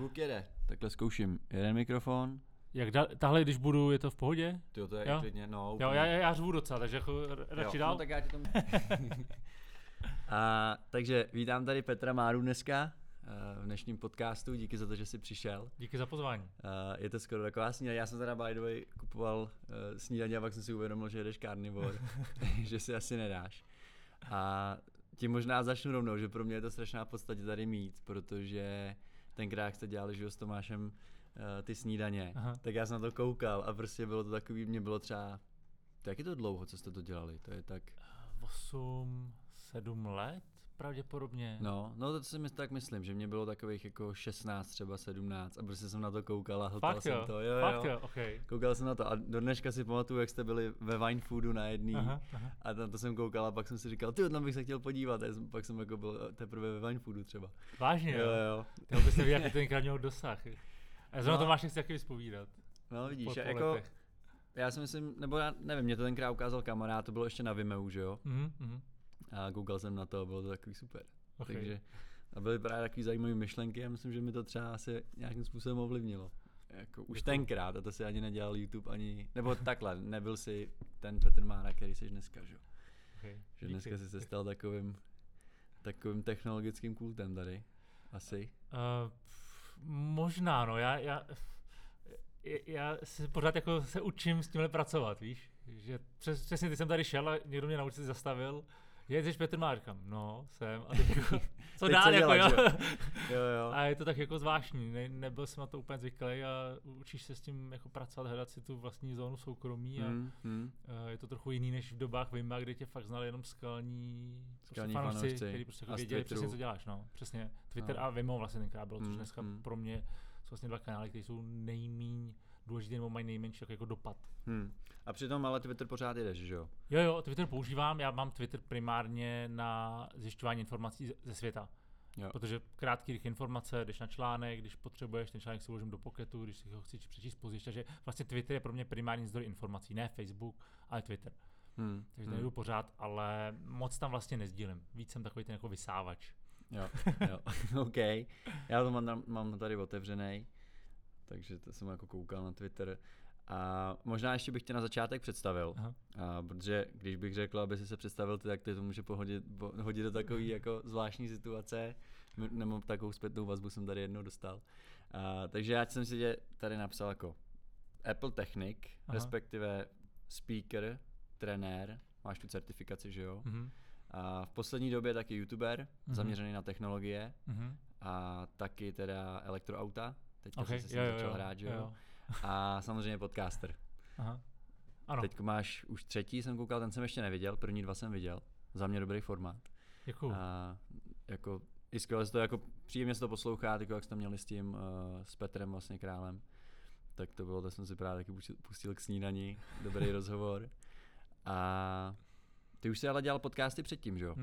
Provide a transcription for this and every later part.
Hluk jede. Takhle zkouším jeden mikrofon. Jak tahle, když budu, je to v pohodě? Tyjo, to je jo? Klidně, no. Jo, já řvu docela, takže radši dál. No, tak já ti tomu... A, takže vítám tady Petra Máru dneska v dnešním podcastu, díky za to, že jsi přišel. Díky za pozvání. Je to skoro taková snídaně, já jsem teda by the way kupoval snídaně a pak jsem si uvědomil, že jedeš Carnivore, že si asi nedáš. A tím možná začnu rovnou, že pro mě je to strašná podstatě tady mít, protože tenkrát, jak jste dělali živo s Tomášem ty snídaně, aha, tak já jsem na to koukal a prostě bylo to takový, mě bylo třeba, jak je to dlouho, co jste to dělali, to je tak... 8-7 let pravděpodobně. No, to si tak myslím, že mě bylo takových jako 16, třeba 17 a prostě jsem na to koukal a hltal jsem to. Jo. Okay. Koukal jsem na to a do dneška si pamatuju, jak jste byli ve Vinefoodu na jedný, aha. A na to jsem koukal a pak jsem si říkal, tam bych se chtěl podívat, a pak jsem jako byl teprve ve Vinefoodu třeba. Vážně? Jo. Těho byste viděl, jaký tenkrát měl dosah. A zrovna Tomáš nechci taky vyspovídat. No vidíš, jako... Já si myslím, nebo já nevím, mě to tenkrát ukázal kamarád, to bylo ještě na Vimeu, že jo? Mm-hmm. A koukal jsem na to a bylo to takový super. Okay. Takže a byly právě takový zajímavý myšlenky a myslím, že mi to třeba asi nějakým způsobem ovlivnilo. Jako už tenkrát, a to si ani nedělal YouTube ani, nebo takhle, nebyl si ten Petr Mára, který jsi dneska, že jo? Okay. Že dneska jsi se stal takovým technologickým kultem tady, asi. Možná, no, já se pořád jako se učím s tímhle pracovat, víš, že přesně ty jsem tady šel a někdo mě naučil, zastavil, že jsi Petr Márka, no jsem a teďko, co dál jako jo. A je to tak jako zvláštní, nebyl jsem na to úplně zvyklý a učíš se s tím jako pracovat, hledat si tu vlastní zónu soukromí a je to trochu jiný než v dobách Vima, kde tě fakt znali jenom skalní fanoušci, kteří prostě jako věděli přesně co děláš, no, přesně, Twitter a Vimeo vlastně tenkrát bylo, což dneska pro mě jsou vlastně dva kanály, které jsou nejméně důležité nebo mají nejmenší jako dopad. A přitom ale Twitter pořád jedeš, že jo? Jo, Twitter používám, já mám Twitter primárně na zjišťování informací ze světa. Jo. Protože krátký rychlé informace, jdeš na článek, když potřebuješ, ten článek si uložím do pocketu, když si ho chceš přečíst později, takže vlastně Twitter je pro mě primární zdroj informací, ne Facebook, ale Twitter. Takže to nejdu pořád, ale moc tam vlastně nezdílím, víc jsem takový ten jako vysávač. Jo, OK. Já to mám tady otevřený, takže to jsem jako koukal na Twitter. A možná ještě bych tě na začátek představil, protože když bych řekl, aby si se představil ty, tak ty to může hodit do takové jako zvláštní situace, nebo takovou zpětnou vazbu jsem tady jednou dostal. Takže já jsem si tě tady napsal jako Apple technik, respektive speaker, trenér, máš tu certifikaci, že jo? A v poslední době taky YouTuber, zaměřený na technologie a taky teda elektroauta, teďka se s ním začal hrát, že jo, a samozřejmě podcaster. Ano. Teď máš už třetí, jsem koukal, ten jsem ještě neviděl, první dva jsem viděl, za mě dobrý formát. Děkuju. A jako, i skvěle se to jako, příjemně se to poslouchá, jako jak jste měli s tím, s Petrem vlastně Králem, tak to bylo, to jsem si právě taky pustil k snídani, dobrý rozhovor. A ty už jsi ale dělal podcasty předtím, že jo?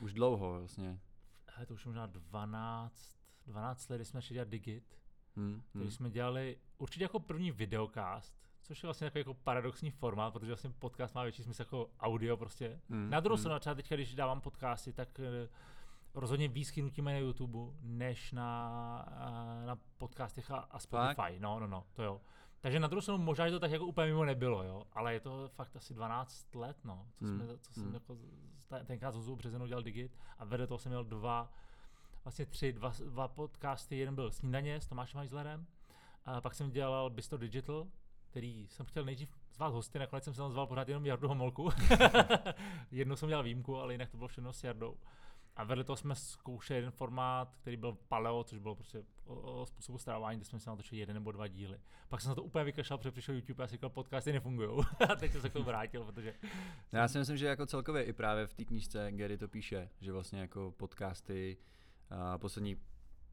Už dlouho vlastně. Hele, to už možná 12 let, když jsme začali dělat Digit. Když jsme dělali určitě jako první videocast, což je vlastně takový jako paradoxní formát, protože vlastně podcast má větší smysl jako audio prostě. Na druhou stranu třeba teďka, když dávám podcasty, tak rozhodně víc chynutíme na YouTube, než na podcastech a Spotify. No, to jo. Takže na druhou stranu možná, že to tak jako úplně mimo nebylo, jo, ale je to fakt asi 12 let, no, co jsem jako tenkrát s Zuzou Březenou dělal Digit a vedle toho jsem měl tři podcasty, jeden byl Snídaně s Tomášem Ažlerem, a pak jsem dělal Bisto Digital, který jsem chtěl nejdřív zvát hosty, nakonec jsem se tam zval pořád jenom Jardu Homolku, jednou jsem dělal výjimku, ale jinak to bylo všechno s Jardou. A vedle toho jsme zkoušeli jeden formát, který byl paleo, což bylo prostě o způsobu stravování, kde jsme si natočili jeden nebo dva díly. Pak jsem na to úplně vykašlal, protože přišel YouTube a já si říkal, podcasty nefungujou. A teď jsem se k tomu vrátil, protože... Já si myslím, že jako celkově i právě v té knížce Gary to píše, že vlastně jako podcasty poslední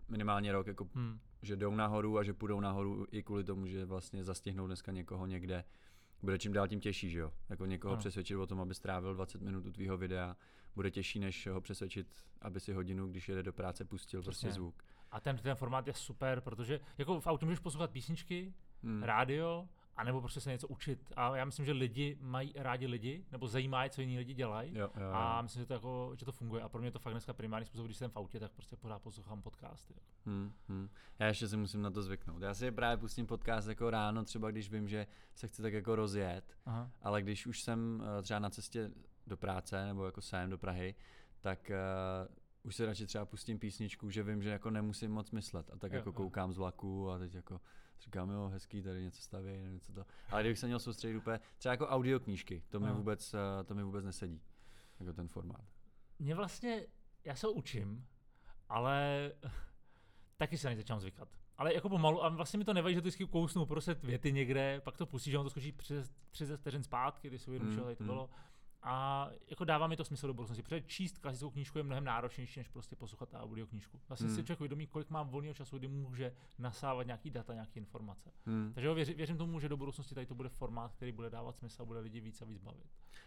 minimálně rok, jako, že jdou nahoru a že půjdou nahoru i kvůli tomu, že vlastně zastihnou dneska někoho někde. Bude čím dál tím těžší, že jo? Jako někoho přesvědčit o tom, aby strávil 20 minut u tvýho videa, bude těžší, než ho přesvědčit, aby si hodinu, když jede do práce, pustil prostě zvuk. A ten formát je super, protože jako v autě můžeš poslouchat písničky, rádio a nebo prostě se něco učit. A já myslím, že lidi mají rádi lidi, nebo zajímá je, co jiní lidi dělají. Jo. A myslím, že to, jako, že to funguje. A pro mě to fakt dneska primární způsob, když jsem v autě, tak prostě pořád poslouchám podcasty. Já ještě si musím na to zvyknout. Já si právě pustím podcast jako ráno, třeba když vím, že se chci tak jako rozjet. Aha. Ale když už jsem třeba na cestě do práce, nebo jako sem do Prahy, tak už se radši třeba pustím písničku, že vím, že jako nemusím moc myslet. A tak jako koukám z vlaku a teď jako říkám, jo, hezký, tady něco staví, něco to. Ale kdybych se měl soustředit úplně, třeba jako audioknížky, to mi vůbec nesedí, jako ten formát. Mě vlastně, já se ho učím, ale taky se na ně začám zvykat. Ale jako pomalu, a vlastně mi to nevadí, že to vždycky kousnou prostě věty někde, pak to pustí, že on to skočí 30 vteřin zpátky, když jsou jenom to bylo. A jako dává mi to smysl do budoucnosti, protože číst klasickou knížku je mnohem náročnější, než prostě poslouchat audioknížku. Vlastně si člověk uvědomí, kolik má volného času, kdy může nasávat nějaký data, nějaké informace. Takže jo, věřím tomu, že do budoucnosti tady to bude formát, který bude dávat smysl a bude lidi víc a víc bavit.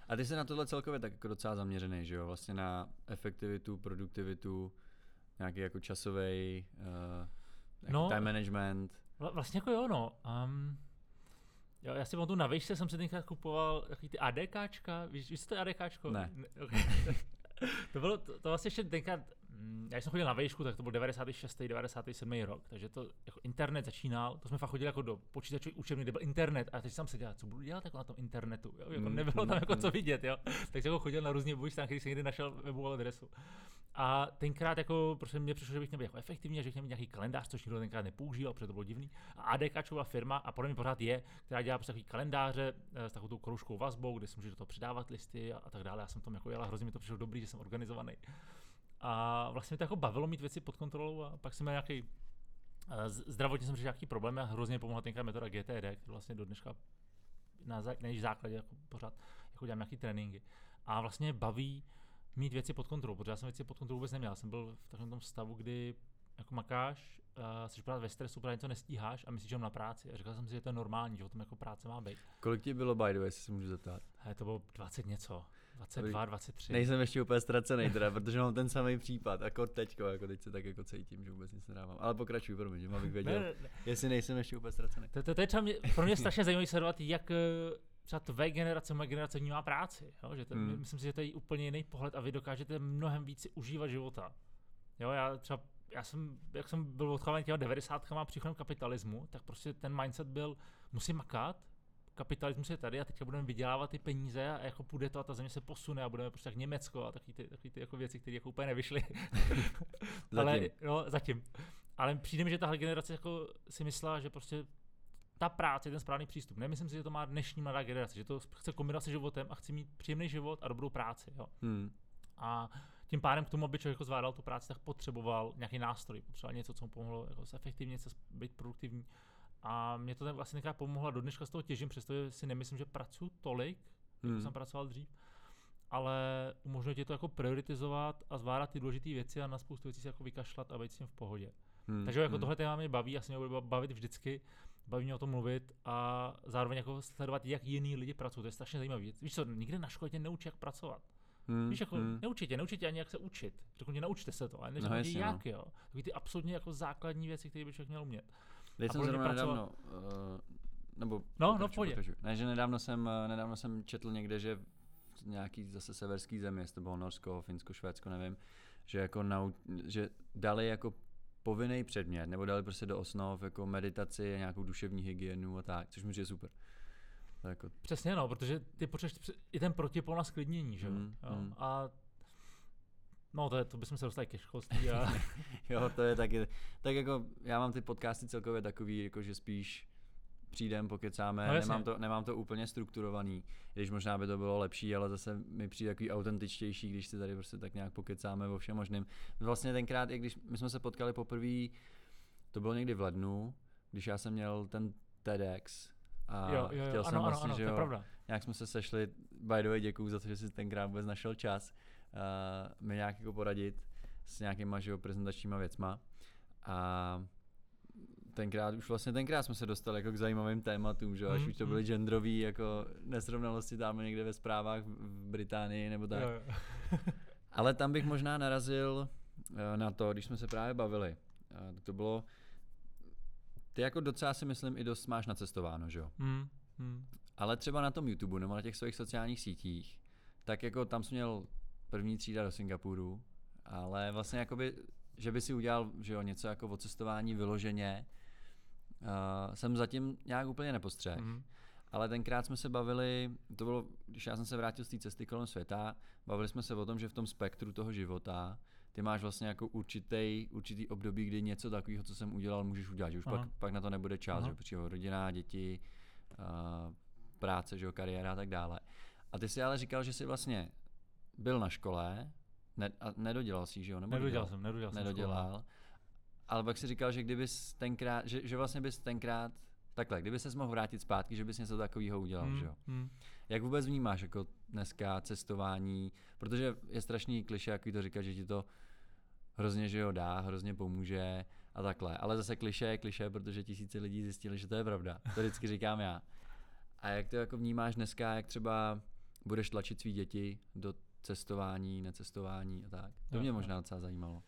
A ty jsi na tohle celkově tak jako docela zaměřený, že jo? Vlastně na efektivitu, produktivitu, nějaký jako časový time management. Vlastně jako jo, no. Jo, já si pamatuju, na výšce jsem si tenkrát kupoval takový ty ADKčka, víš co to je ADKčko? Ne. Okay. To vlastně ještě tenkrát, já jsem chodil na výšku, tak to byl 96. 97. rok, takže to jako internet začínal, to jsme fakt chodili jako do počítačových učebny, kde byl internet a teď jsem se dělal, co budu dělat jako na tom internetu, jo? Jako nebylo tam jako co vidět, jo? Tak jsem jako chodil na různé webové stránky, když jsem někdy našel webovou adresu. A tenkrát jako prostě mi přišlo, že bych měl být jako efektivní, že bych měl mít nějaký kalendář, což nikdo tenkrát nepoužíval, protože to bylo divný. A ADKčko byla firma a podle mě pořád je, která dělá prostě takový kalendáře s takovou tou kroužkou vazbou, kde si můžeš do toho přidávat listy a tak dále. Já jsem tam jako jel a hrozně mi to přišlo dobrý, že jsem organizovaný. A vlastně mi to jako bavilo mít věci pod kontrolou a pak jsem měl nějaký zdravotně jsem řešil nějaký problém a hrozně pomohla tenkrát metoda GTD, která vlastně do dneška na jejich základě jako pořád jako dělám nějaký tréninky. A vlastně baví mít věci pod kontrolou, protože já jsem věci pod kontrolou vůbec neměl. Já jsem byl v takovém tom stavu, kdy jako makáš, jsi pořád ve stresu, pořád něco nestíháš a myslíš, že mám na práci. A říkal jsem si, že to je normální, že o tom jako práce má být. Kolik ti bylo, by the way, jestli se můžu zeptat? To bylo 20 něco. 22, 23. Nejsem ještě úplně ztracený teda, protože mám ten samý případ, jako teď se tak jako cítím, že vůbec nic nedávám. Ale pokračuj, promiň, že abych věděl, jestli nejsem ještě úplně ztracený. To je pro mě strašně zajímavé sledovat, jak třeba tvé generace, moje generace vnímá práci. Jo? Že to, myslím si, že to je úplně jiný pohled a vy dokážete mnohem víc užívat života. Jo, já jsem byl odchávaný těma 90kama a příchodem kapitalismu, tak prostě ten mindset byl, musím makat, kapitalismus je tady a teďka budeme vydělávat ty peníze a jako půjde to a ta země se posune a budeme prostě jak Německo a takový ty jako věci, které jako úplně nevyšly. Zatím. Ale přijde mi, že tahle generace jako si myslela, že prostě ta práce je ten správný přístup. Nemyslím si, že to má dnešní mladá generace, že to chce kombinovat se životem a chce mít příjemný život a dobrou práci. Jo. A tím pádem k tomu, aby člověk zvládal tu práci, tak potřeboval nějaký nástroj, potřeboval něco, co mu pomohlo jako efektivně být produktivní. A mě to vlastně nějaká pomohla, do dneška z toho těžím, přestože si nemyslím, že pracuji tolik, jako jsem pracoval dřív, ale umožňuje tě to jako prioritizovat a zvládat ty důležité věci a na spoustu věcí se jako vykašlat a být s tím v pohodě. Takže jako tohle téma mě baví, asi mě bude bavit vždycky, baví mě o tom mluvit a zároveň jako sledovat, jak jiní lidi pracují, to je strašně zajímavé. Víš co, nikde na škole tě neučí, jak pracovat. Víš, jako neučí tě ani jak se učit, řeknu, naučte se to, ale neříkám ti jak, jo. Takový ty absolutně jako základní věci, které by člověk měl umět. Teď jsem zrovna nedávno, nedávno jsem četl někde, že v nějaký zase severský zemi, jestli to bylo Norsko, Finsko, Švédsko, nevím, že jako že dali jako povinný předmět, nebo dali prostě do osnov jako meditaci, nějakou duševní hygienu a tak, což mi přijde super. Jako... Přesně no, protože ty potřebuješ i ten protipol na sklidnění, že jo? A no to bychom se dostali ke školství a... Jo, to je taky, tak jako já mám ty podcasty celkově takový, jako že spíš přijdem, pokecáme, no, nemám to úplně strukturovaný, když možná by to bylo lepší, ale zase mi přijde takový autentičtější, když si tady prostě tak nějak pokecáme o všem možném. Vlastně tenkrát, i když my jsme se potkali poprvé, to bylo někdy v lednu, když já jsem měl ten TEDx, a jo, chtěl jsem vlastně, že jo, nějak jsme se sešli, by the way, děkuju za to, že jsi tenkrát vůbec našel čas mi nějak jako poradit s nějakýma, že jo, prezentačníma věcma a tenkrát jsme se dostali jako k zajímavým tématům, že jo, až už to byly genderový jako nesrovnalosti tam někde ve zprávách v Británii nebo tak. Jo. Ale tam bych možná narazil na to, když jsme se právě bavili, to bylo Ty jako docela si myslím i dost máš nacestováno, že jo? Ale třeba na tom YouTube nebo na těch svých sociálních sítích, tak jako tam jsi měl první třída do Singapuru, ale vlastně jakoby, že by si udělal, že jo, něco jako o cestování vyloženě, jsem zatím nějak úplně nepostřehl. Ale tenkrát jsme se bavili, to bylo, když já jsem se vrátil z té cesty kolem světa, bavili jsme se o tom, že v tom spektru toho života ty máš vlastně jako určitý období, kdy něco takového, co jsem udělal, můžeš udělat, že už pak na to nebude čas, že? Protože rodina, děti, práce, že? Kariéra a tak dále. A ty jsi ale říkal, že jsi vlastně byl na škole, nedodělal jsi, že jo? Nedodělal jsem školu. Ale pak jsi říkal, že kdybys tenkrát, že vlastně bys tenkrát takhle, kdyby ses mohl vrátit zpátky, že bys něco takového udělal, že jo? Jak vůbec vnímáš jako dneska cestování, protože je strašný klišé, jaký to říká, že ti to hrozně, že jo, dá, hrozně pomůže a takhle. Ale zase klišé je klišé, protože tisíce lidí zjistili, že to je pravda. To vždycky říkám já. A jak to jako vnímáš dneska, jak třeba budeš tlačit svý děti do cestování, necestování a tak? To mě možná docela zajímalo.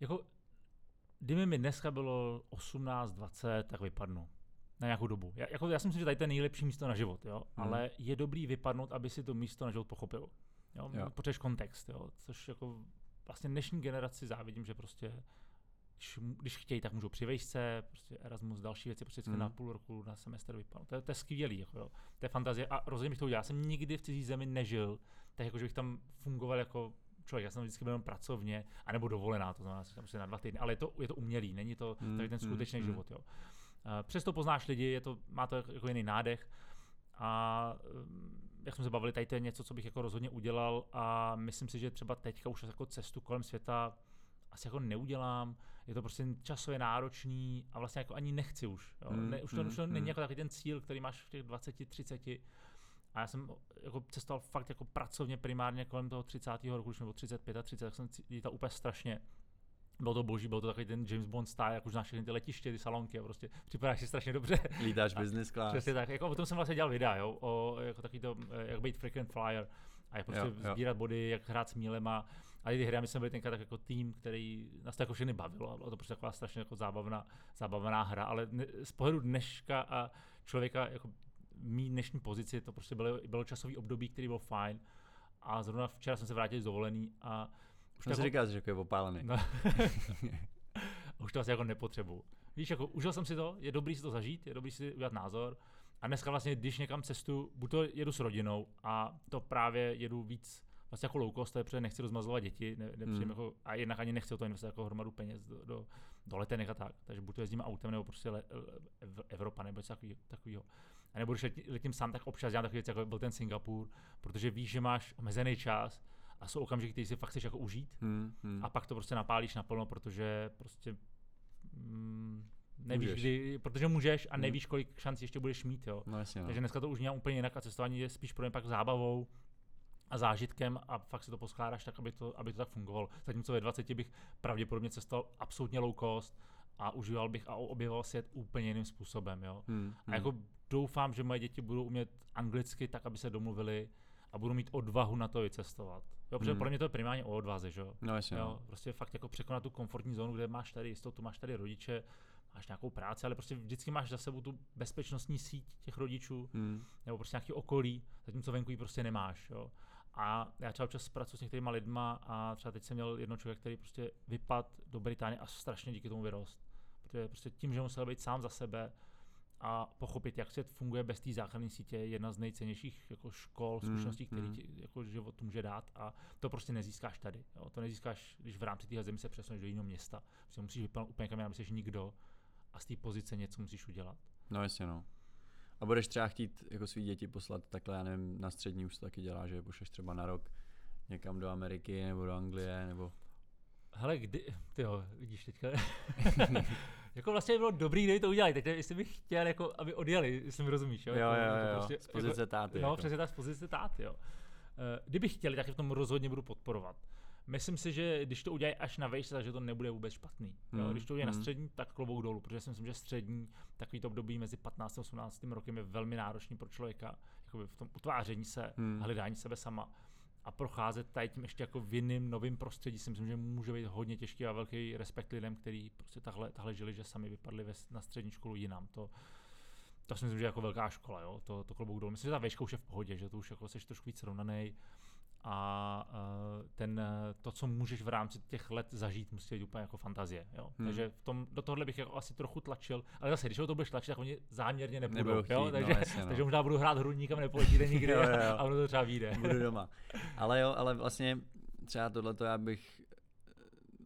Jako kdyby mi dneska bylo 18, 20, tak vypadnu na nějakou dobu. Já si myslím, že tady to je nejlepší místo na život, jo? Ale je dobrý vypadnout, aby si to místo na život pochopil. Potřebuješ kontext, jo? Což jako vlastně dnešní generaci závidím, že prostě když chtějí, tak můžou při vejšce, prostě Erasmus, další věci, prostě na půl roku, na semestr vypadnout. To je skvělý, jako jo? To je fantazie a rozhodně bych to udělal. Já jsem nikdy v cizí zemi nežil, tak jako, že bych tam fungoval jako člověk, já jsem vždycky byl jenom pracovně, anebo dovolená, to znamená, že tam prostě na 2 týdny, ale je to umělý, není to tady ten skutečný život. Jo. Přesto poznáš lidi, má to jako jiný nádech a jak jsme se bavili, tady to je něco, co bych jako rozhodně udělal a myslím si, že třeba teďka už jako cestu kolem světa asi jako neudělám, je to prostě časově náročný a vlastně jako ani nechci už. Jo. Už to není jako takový ten cíl, který máš v těch 20, 30, a já jsem jako cestoval fakt jako pracovně primárně kolem toho 30. roku, když mi bylo 35 a 30, tak jsem cítil úplně strašně. Bylo to boží, byl to takový ten James Bond style, jak už na všechny ty letiště, ty salonky a prostě připadáš si strašně dobře. Lítáš business class. Přesně tak, jako o tom jsem vlastně dělal videa, jo, o jako takový to, jak být frequent flyer a jak prostě sbírat body, jak hrát s mílema. A ty hry, my jsme byli tenkrát tak jako tým, který nás to jako všechny bavilo a bylo to prostě taková strašně jako zábavná hra, ale z pohledu dneška a člověka jako mý dnešní pozici, to prostě bylo časový období, který byl fajn a zrovna včera jsem se vrátil z dovolený a už to si říkal, že jako je opálený. No. Už to asi jako nepotřebuji. Víš, jako užil jsem si to, je dobrý si to zažít, je dobrý si udělat názor a dneska vlastně, když někam cestu, buď to jedu s rodinou a to právě jedu víc vlastně jako low cost, protože nechci rozmazlovat děti jako, a jednak ani nechci o to investovat jako hromadu peněz do letenek a tak. Takže buď to jezdím autem nebo prostě Evropa nebo něco takového. A nebo když letím sám, tak občas dělám takové věci, jako byl ten Singapur, protože víš, že máš omezený čas a jsou okamžiky, který si fakt chceš jako užít a pak to prostě napálíš naplno, protože prostě nevíš, kdy, protože můžeš a nevíš, kolik šancí ještě budeš mít. Jo. No, jasně, no. Takže dneska to už dělám úplně jinak a cestování je spíš pro mě pak zábavou a zážitkem a fakt si to poskládáš tak, aby to tak fungovalo. Zatímco ve 20 bych pravděpodobně cestoval absolutně low cost a užíval bych a objevoval svět úplně jiným způsobem. Jo? A jako doufám, že moje děti budou umět anglicky tak, aby se domluvili a budou mít odvahu na to vycestovat. Jo, protože pro mě to je primárně o odvaze, že jo? No, jasně, jo? Prostě fakt jako překonat tu komfortní zónu, kde máš tady jistotu, máš tady rodiče, máš nějakou práci, ale prostě vždycky máš za sebou tu bezpečnostní síť těch rodičů nebo prostě nějaký okolí, zatímco venku ji prostě nemáš. Jo? A já třeba občas pracuji s některýma lidma a třeba teď jsem měl jednoho člověka, který prostě vypadl do Británie a strašně díky tomu vyrost. Protože prostě tím, že musel být sám za sebe a pochopit, jak svět funguje bez té záchranné sítě, je jedna z nejcennějších jako škol, zkušeností, které jako život může dát a to prostě nezískáš tady. Jo? To nezískáš, když v rámci téhle země se přesuneš do jiného města. Prostě musíš vypadnout úplně kam, aby jsi nikdo a z té pozice něco musíš udělat. No jasně, no. A budeš třeba chtít jako svý děti poslat takhle, já nevím, na střední už to taky dělá, že je pošleš třeba na rok někam do Ameriky nebo do Anglie, nebo... Hele, kdy... Tyjo, vidíš teďka... Jako vlastně bylo dobrý, kdyby to udělali, takže jestli bych chtěl, jako, aby odjeli, jestli mi rozumíš, jo? Jo. Prostě, z pozice táty. No, jako. Přesně tak, z pozice táty, jo. Kdyby chtěli, tak je v tom rozhodně budu podporovat. Myslím si, že když to udělají až na vejšce, takže to nebude vůbec špatný. Jo? Když to udělají na střední, tak klobouk dolů, protože si myslím, že střední takový to období mezi 15 a 18. rokem je velmi náročný pro člověka, jakoby v tom utváření se, hledání sebe sama. a procházet tady tím ještě jako v jiným novým prostředí, si myslím, že může být hodně těžký a velký respekt lidem, kteří prostě tahle žili, že sami vypadli na střední školu jinam. To si myslím, že je jako velká škola, jo? To klobouk dolů. Myslím, že ta vejška už je v pohodě, že to už jako seš trošku víc rovnanej a to, co můžeš v rámci těch let zažít, musí být úplně jako fantazie. Jo? Takže do tohohle bych jako asi trochu tlačil, ale zase, když ho to budeš tlačit, tak oni záměrně nebudou chtít, jo? Takže možná budu hrát hru, nikam nepoletíte nikdy a ono to třeba vyjde. Budu doma. Ale vlastně třeba tohleto já bych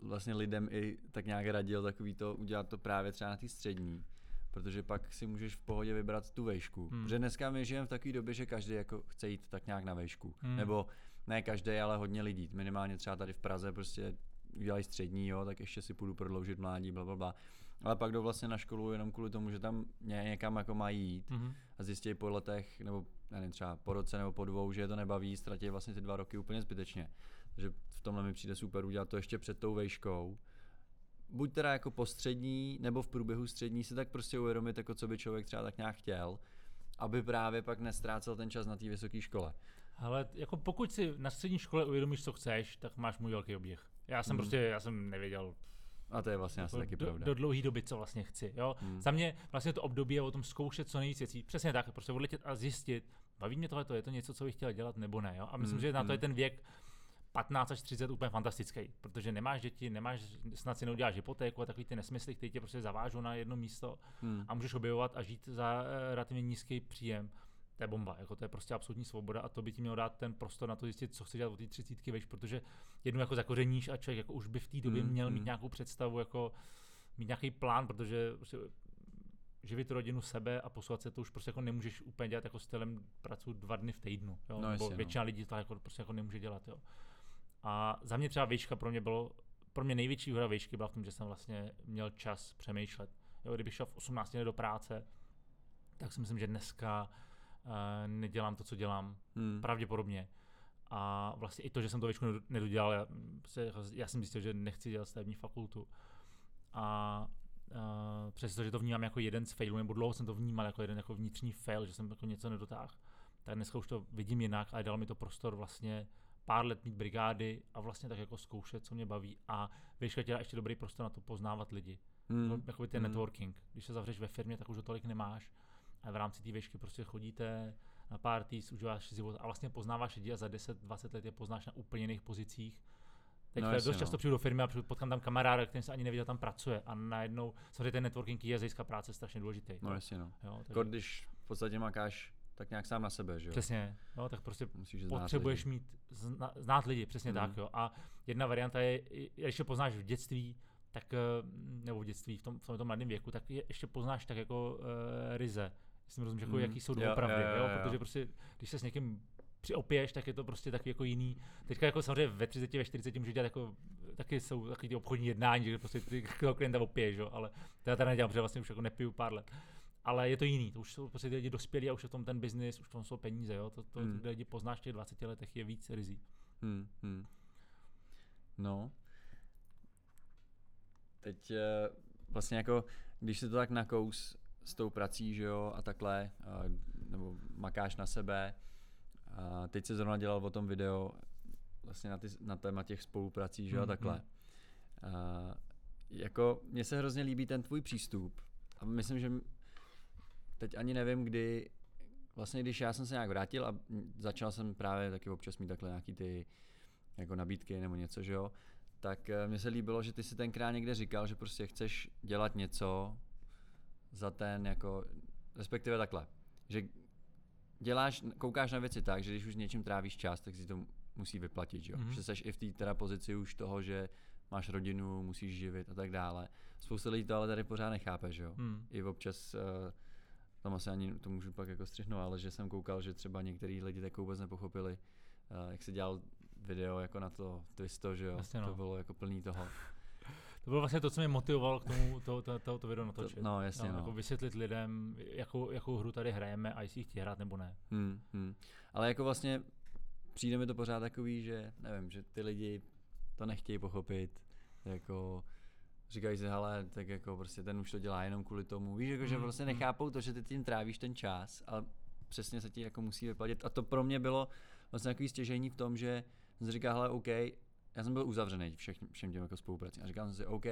vlastně lidem i tak nějak radil takový to, udělat to právě třeba na té střední. Protože pak si můžeš v pohodě vybrat tu vejšku. Protože dneska my žijeme v takové době, že každý jako chce jít tak nějak na vejšku. Nebo ne každý, ale hodně lidí. Minimálně třeba tady v Praze prostě udělají střední, jo, tak ještě si půjdu prodloužit mládí, blablabla. Ale pak jdou vlastně na školu jenom kvůli tomu, že tam někam jako mají jít a zjistí po letech, nebo nevím, třeba po roce nebo po dvou, že je to nebaví, ztratí vlastně ty 2 roky úplně zbytečně. Takže v tomhle mi přijde super udělat to ještě před tou vejškou. Buď teda jako po střední, nebo v průběhu střední si tak prostě uvědomit, jako co by člověk třeba tak nějak chtěl, aby právě pak nestrácel ten čas na té vysoké škole. Ale jako pokud si na střední škole uvědomíš, co chceš, tak máš můj velký oběh. Já jsem nevěděl. A to je vlastně asi taky pravda. Do dlouhé doby, co vlastně chci. Jo? Za mě vlastně to období je o tom zkoušet co nejvíc věcí. Přesně tak, prostě odletět a zjistit, baví mě tohle, je to něco, co bych chtěl dělat nebo ne. Jo? A myslím, že na to je ten věk 15 až 30 úplně fantastický, protože nemáš děti, snad si neuděláš hypotéku a takový ty nesmysly, který tě prostě zavážou na jedno místo a můžeš objevovat a žít za relativně nízký příjem. To je bomba, jako to je prostě absolutní svoboda a to by ti mělo dát ten prostor na to zjistit, co chci dělat od té 30, vejš, protože jednou jako zakořeníš a člověk jako už by v té době měl mít nějakou představu, jako mít nějaký plán, protože prostě živit rodinu, sebe a posouvat se, to už prostě jako nemůžeš úplně dělat jako stylem pracu 2 dny v týdnu, jo? No, nebo většina lidí to jako prostě jako nemůže dělat, jo. A za mě třeba výška pro mě největší výhoda výšky byla v tom, že jsem vlastně měl čas přemýšlet. Jo, kdybych šel v 18 do práce, tak si myslím, že dneska nedělám to, co dělám, pravděpodobně. A vlastně i to, že jsem to výšku nedodělal, já jsem zjistil, že nechci dělat stavební fakultu. A přesto, že to vnímám jako jeden z failů, nebo dlouho jsem to vnímal jako jeden jako vnitřní fail, že jsem jako něco nedotáhl. Tak dneska už to vidím jinak, ale dal mi to prostor vlastně pár let mít brigády a vlastně tak jako zkoušet, co mě baví a vejška tě dá ještě dobrý prostor na to poznávat lidi. Jakoby ten networking. Když se zavřeš ve firmě, tak už to tolik nemáš. A v rámci té vejšky prostě chodíte na parties, užíváš život a vlastně poznáváš lidi a za 10-20 let je poznáš na úplně jiných pozicích. Teď dost často přijdu do firmy a potkám tam kamaráda, který se ani neviděl, tam pracuje a najednou samozřejmě ten networking je zejská práce strašně důležitý. No jasně no. Jo, takže když v podstatě makáš tak nějak sám na sebe, že jo? Přesně, jo, tak prostě potřebuješ lidi. Mít, znát lidi, přesně tak, jo. A jedna varianta je, když je poznáš v dětství, tak, nebo v dětství, v tom mladém věku, tak je, ještě poznáš tak jako ryze. Jestli rozumíš, jako, jaký jsou doopravdy, jo. Protože prostě, když se s někým přiopiješ, tak je to prostě takový jako jiný. Teďka jako samozřejmě ve 30, ve 40 můžeš dělat jako, taky jsou takový ty obchodní jednání, že prostě ty klienta opiješ, jo, ale to já tady nedělám, protože vlastně už jako nepiju pár let. Ale je to jiný, to už jsou prostě lidi dospělí a už je v tom ten biznis, už v tom jsou peníze, jo, to lidi poznáš v těch 20 letech je víc rizí. No, teď vlastně jako, když se to tak nakous s tou prací, že jo, a takhle, nebo makáš na sebe, a teď se zrovna dělal o tom video vlastně na téma těch spoluprací, že jo, a takhle. Jako, mně se hrozně líbí ten tvůj přístup a myslím, že teď ani nevím, kdy, vlastně když já jsem se nějak vrátil a začal jsem právě taky občas mít takhle nějaký ty jako nabídky nebo něco, že jo, tak mně se líbilo, že ty si tenkrát někde říkal, že prostě chceš dělat něco za ten jako, respektive takhle, že koukáš na věci tak, že když už něčím trávíš čas, tak si to musí vyplatit, že jo, že seš i v té teda pozici už toho, že máš rodinu, musíš živit a tak dále. Spousta lidí to ale tady pořád nechápe, že jo, i občas tam asi ani to můžu pak jako střihnout, ale že jsem koukal, že třeba některý lidi tak vůbec nepochopili, jak se dělal video jako na to Twisto, že jo, vlastně no. To bylo jako plný toho. To bylo vlastně to, co mě motivovalo k tomu to video natočit. No jasně no. Jako vysvětlit lidem, jakou hru tady hrajeme a jestli chtějí hrát nebo ne. Ale jako vlastně přijde mi to pořád takový, že nevím, že ty lidi to nechtějí pochopit, jako říkají si, hele, tak jako prostě ten už to dělá jenom kvůli tomu. Víš, jako, že prostě nechápou to, že ty tím trávíš ten čas, ale přesně se ti jako musí vyplatit. A to pro mě bylo vlastně takový stěžejní v tom, že jsem si říkal, hele, OK, já jsem byl uzavřený všem těm jako spolupracím a říkal jsem si, OK,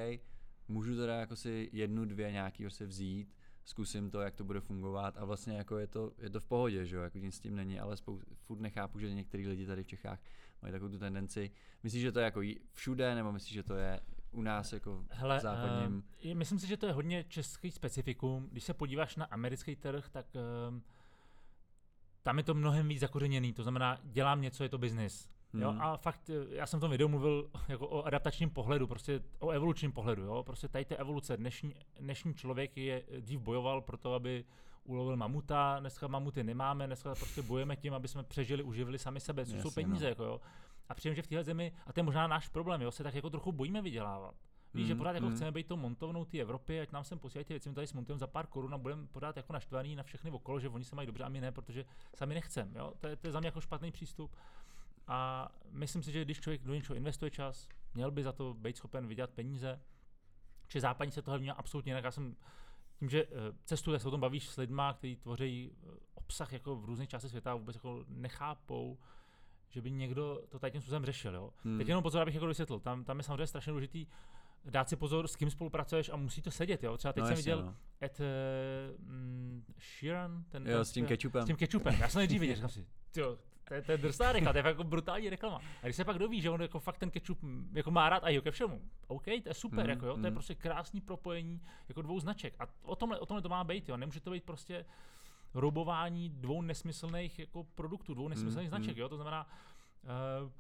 můžu teda jako si jednu, dvě nějaký prostě vzít, zkusím to, jak to bude fungovat a vlastně jako je to v pohodě, že jo, jako nic s tím není, ale furt nechápu, že některý lidi tady v Čechách mají takovou tu tendenci. Myslíš, že to je jako všude, nebo myslíš, že to je u nás jako v západním? Myslím si, že to je hodně český specifikum. Když se podíváš na americký trh, tak tam je to mnohem víc zakořeněný, to znamená, dělám něco, je to biznis. Jo, a fakt, já jsem v tom videu mluvil jako o adaptačním pohledu, prostě o evolučním pohledu, jo, prostě tady ta evoluce, dnešní člověk je dřív bojoval pro to, aby ulovil mamuta, dneska mamuty nemáme, dneska prostě bojujeme tím, aby jsme přežili, uživili sami sebe, co jsou peníze, no. Jako jo, a přijím, že v téhle zemi, a to je možná náš problém, jo, se tak jako trochu bojíme vydělávat. Víš, že pořád jako chceme být tou montovnou té Evropy, ať nám sem posílají ty věci, my tady s montem za pár korun a budeme pořád jako naštvaný na všechny okolo, že oni se mají dobře a my ne, protože sami nechceme, jo, to je za mě jako špatný přístup. A myslím si, že když člověk do něčeho investuje čas, měl by za to být schopen vydělat peníze. Či západní se tohle měl absolutně jinak. Já jsem tím, že cestu, tak se o tom bavíš s lidma, kteří tvoří obsah jako v různých částech světa, vůbec jako nechápou, že by někdo to tady tím způsobem řešil. Jo? Teď jenom pozor, abych jako vysvětlil. Tam je samozřejmě strašně důležitý dát si pozor, s kým spolupracuješ a musí to sedět. Jo? Třeba teď jsem viděl Ed Sheeran. S tím ketchupem. Já jsem nejdřív viděl, říkám si, to je drsná reklama, to je jako brutální reklama. A když se pak doví, že on jako fakt ten ketchup jako má rád a jo ke všemu, OK, to je super, jako jo, to je prostě krásný propojení jako dvou značek. A o tomhle to má být, jo, nemůže to být prostě roubování dvou nesmyslných jako produktů, dvou nesmyslných značek, jo, to znamená,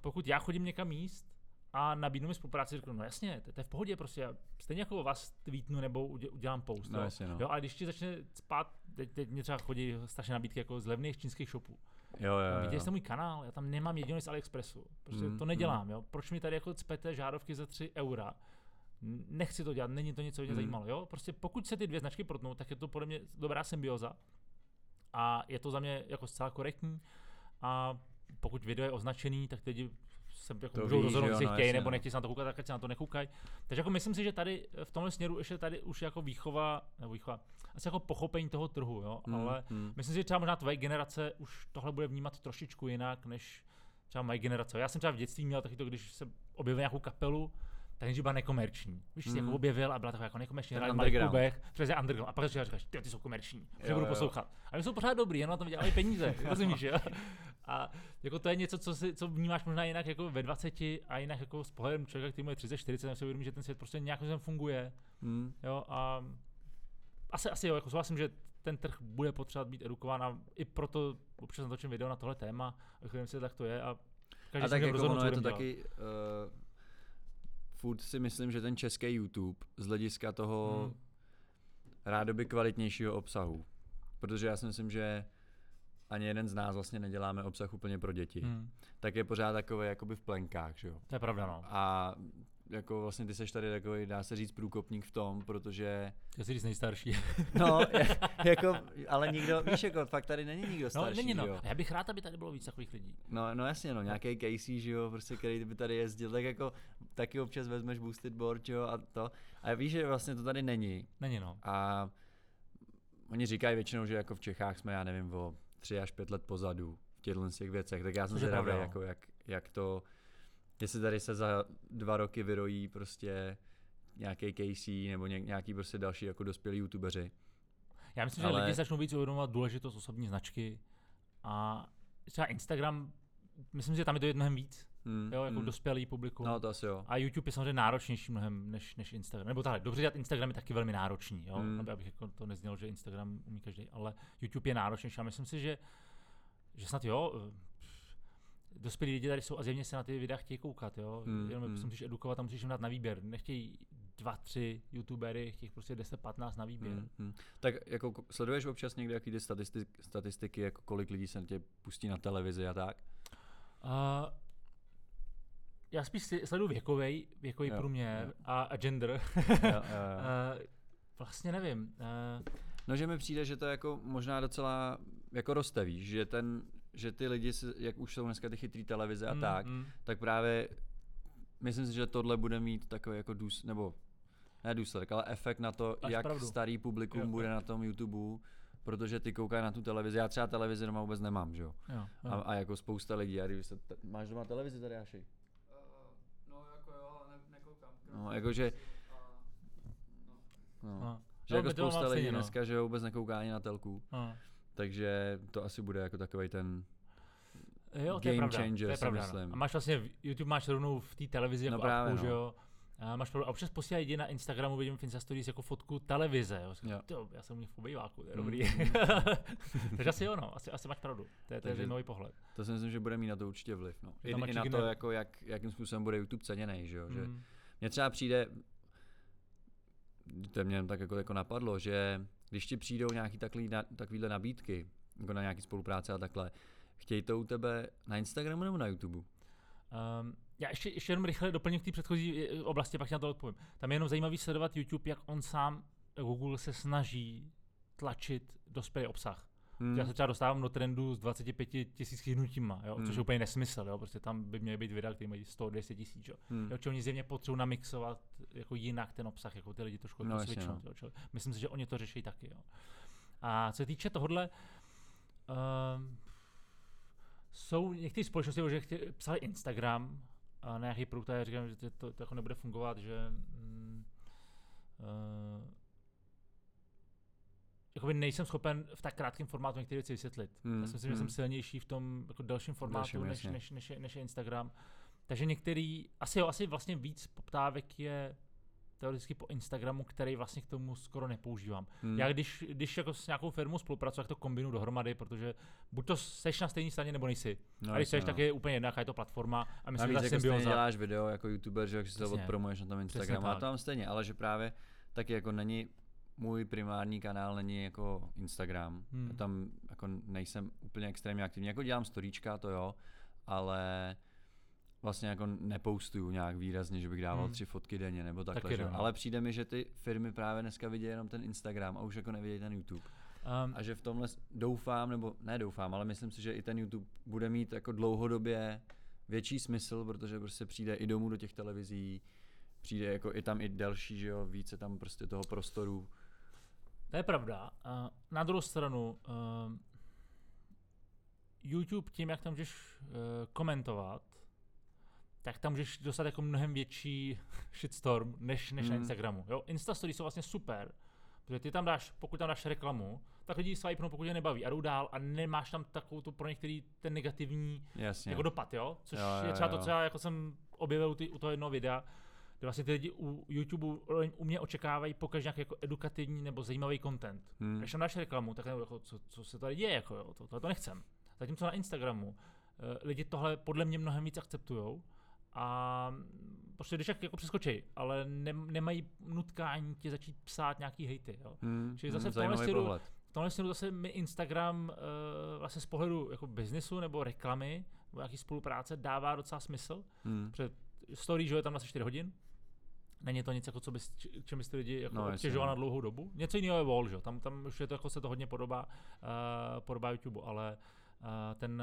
pokud já chodím někam jíst a nabídnu mi spolupráci, řeknu, no jasně, to je v pohodě, prostě já stejně jako vás tweetnu nebo udělám post, no, jasně, no. Jo, ale když ti začne spát, teď mě třeba chodí strašné nabídky jako z levných čínských shopů. Jo. Viděli jste můj kanál, já tam nemám jedinou z AliExpressu, prostě to nedělám, jo. Proč mi tady jako cpete žárovky za 3 €? Nechci to dělat, není to něco, co mě zajímalo, jo. Prostě pokud se ty dvě značky protnou, tak je to podle mě dobrá symbioza a je to za mě jako zcela korektní a pokud video je označený, tak lidi jako můžou rozhodnout, jestli chtějí nebo nechtějí se na to koukat, tak se na to nekoukají. Takže jako myslím si, že tady v tomhle směru ještě tady už jako výchova, asi jako pochopení toho trhu, jo? Ale myslím si, že třeba možná tvoje generace už tohle bude vnímat trošičku jinak, než třeba moje generace. Já jsem třeba v dětství měl taky to, když se objevil nějakou kapelu, takže byla nekomerční. Víš, jsi jako objevil a byla taková jako nekomerční, hráli v malých klubech, přes underground. A pak říkáš, ty jsou komerční, že budu poslouchat. Ale jsou pořád dobrý, jenom na tom vydělávají peníze, rozumíš, jo? A jako to je něco, co vnímáš možná jinak jako ve 20 a jinak jako s pohledem člověka, který mu je 30, 40, tam si uvědomí, že ten svět prostě nějak funguje. Jo, a asi jo, jako souhlasím, že ten trh bude potřebovat být edukován a i proto občas natočím video na tohle téma, abychom si tak to je a každý a tak jako rozhodnout, je to taky furt si myslím, že ten český YouTube z hlediska toho rádoby kvalitnějšího obsahu. Protože já si myslím, že ani jeden z nás vlastně neděláme obsah úplně pro děti. Tak je pořád takový jakoby v plenkách, že jo? To je pravda, no. A jako vlastně ty seš tady takový, dá se říct, průkopník v tom, protože... Já si říct nejstarší. No, jako, ale nikdo, víš, jako fakt tady není nikdo starší, není, no. Jo? Já bych rád, aby tady bylo víc takových lidí. No jasně, no, nějaký Casey, že jo, prostě, který by tady jezdil, tak jako taky občas vezmeš boosted board, jo, a to. A víš, že vlastně to tady není. Není, no. A oni říkají většinou, že jako v Čechách jsme, já nevím, o 3 až 5 let pozadu v těchto těch věcech, tak já jsem zvědavý, jako jak to... Jestli tady se za 2 roky vyrojí prostě nějaký Casey nebo nějaký prostě další jako dospělí youtubeři. Já myslím, že lidi začnou víc uvědomovat důležitost osobní značky a třeba Instagram, myslím, že tam je to mnohem víc, jo, jako dospělý publikum. No, to asi jo. A YouTube je samozřejmě náročnější mnohem než Instagram. Nebo takhle, dobře dělat Instagram je taky velmi náročný, jo, abych jako to nezněl, že Instagram umí každý, ale YouTube je náročnější a myslím si, že snad jo, dospělí lidi tady jsou a zjevně se na ty videa chtějí koukat, jo. Jenom musíš edukovat a musíš jim dát na výběr. Nechtějí 2, 3 youtubery, chtějí prostě 10, 15 na výběr. Tak jako sleduješ občas někde jaký ty statistiky, jako kolik lidí se tě pustí na televizi a tak? Já spíš sleduju věkovej průměr a gender. Vlastně nevím. No, že mi přijde, že to jako možná docela jako roste, víš, že ty lidi, jak už jsou dneska ty chytrý televize a tak právě myslím si, že tohle bude mít takový jako důsledek, ale efekt na to, jak starý publikum bude na tom YouTubeu, protože ty koukají na tu televizi. Já třeba televizi doma vůbec nemám, že jo? Jo. A jako spousta lidí. Máš doma televizi tady, Jáši? No jako jo, ale nekoukám. No jakože... No. Že jako spousta lidí dneska, že vůbec nekouká ani na telku. No. Takže to asi bude jako takovej ten... Jo, to je pravda, changer, to je pravda. No. A máš vlastně, YouTube máš rovnou v té televizi jako apku, že jo? A máš pravdu, a občas posílají lidi na Instagramu, vidím v Insta Stories jako fotku televize, jo. Já jsem u nich v obejváku, to je dobrý. Takže asi jo, no, asi máš pravdu, to je zajímavý pohled. To si myslím, že bude mít na to určitě vliv, no. I na to, jako jakým způsobem bude YouTube ceněnej, že jo? Že mně třeba přijde, to mě tak jako napadlo, že když ti přijdou nějaký takovýhle nabídky, jako na nějaký spolupráce a takhle, chtějí to u tebe na Instagramu nebo na YouTube? Já ještě jenom rychle doplním k té předchozí oblasti, pak na to odpovím. Tam je jenom zajímavý sledovat YouTube, jak on sám, Google se snaží tlačit dospělý obsah. Já se třeba dostávám do trendu s 25 000 hnutíma, což je úplně nesmysl, jo? Prostě tam by měly být videa, který mají 100-200 000. Čili oni zjevně potřebují namixovat jako jinak ten obsah, jako ty lidi trošku switchnout. No. Myslím si, že oni to řeší taky. Jo? A co se týče tohodle, jsou některé společnosti, že psali Instagram na nějaký produkt, a já říkám, že to jako nebude fungovat, že jakoby nejsem schopen v tak krátkém formátu některé věci vysvětlit. Já si myslím, že jsem silnější v tom jako delším formátu než je Instagram. Takže některý, asi vlastně víc poptávek je teoreticky po Instagramu, který vlastně k tomu skoro nepoužívám. Já když jako s nějakou firmou spolupracuji, tak to kombinu dohromady, protože buď to seš na stejné straně, nebo nejsi. No, a když seš, tak je úplně jedna, jaká je to platforma. A myslím, že jako stejně děláš video jako YouTuber, že jak si to odpromuješ na tom Instagramu. A tam stejně, ale že právě taky jako není můj primární kanál, není jako Instagram. Já tam jako nejsem úplně extrémně aktivní. Jako dělám storíčka, to jo, ale vlastně jako nepoustuju nějak výrazně, že bych dával 3 fotky denně nebo takhle. Taky, ale přijde mi, že ty firmy právě dneska vidí jenom ten Instagram a už jako nevidí ten YouTube. A že v tomhle doufám, nebo ne doufám, ale myslím si, že i ten YouTube bude mít jako dlouhodobě větší smysl, protože prostě přijde i domů do těch televizí, přijde jako i tam i další, že jo, více tam prostě toho prostoru. To je pravda. Na druhou stranu, YouTube tím, jak tam můžeš komentovat, tak tam můžeš dostat jako mnohem větší shitstorm než na Instagramu. Jo? Insta story jsou vlastně super, protože ty tam dáš, pokud tam dáš reklamu, tak lidi swipnou, pokud je nebaví a jdou dál a nemáš tam takovou tu pro některý ten negativní jako dopad, jo? Což je třeba to, co já jako jsem objevil u toho jednoho videa, kde vlastně ty lidi u YouTube u mě očekávají pokaždé nějaký jako edukativní nebo zajímavý content. Když tam dáš reklamu, tak jako, co se tady děje, jako, jo? To nechcem. Zatímco na Instagramu lidi tohle podle mě mnohem víc akceptujou. A prostě když jako přeskočí, ale nemají nutkání ti začít psát nějaký hejty. Jo. Čili zase v tomhle směru zase mi Instagram vlastně z pohledu jako biznesu nebo reklamy nebo nějaký spolupráce dává docela smysl. Protože story, že je tam vlastně 4 hodin. Není to nic, jako co bys, čem byste lidi jako obtěžoval na dlouhou dobu. Něco jiného je wall, že? Tam už je to, jako se to hodně podobá YouTube, ale ten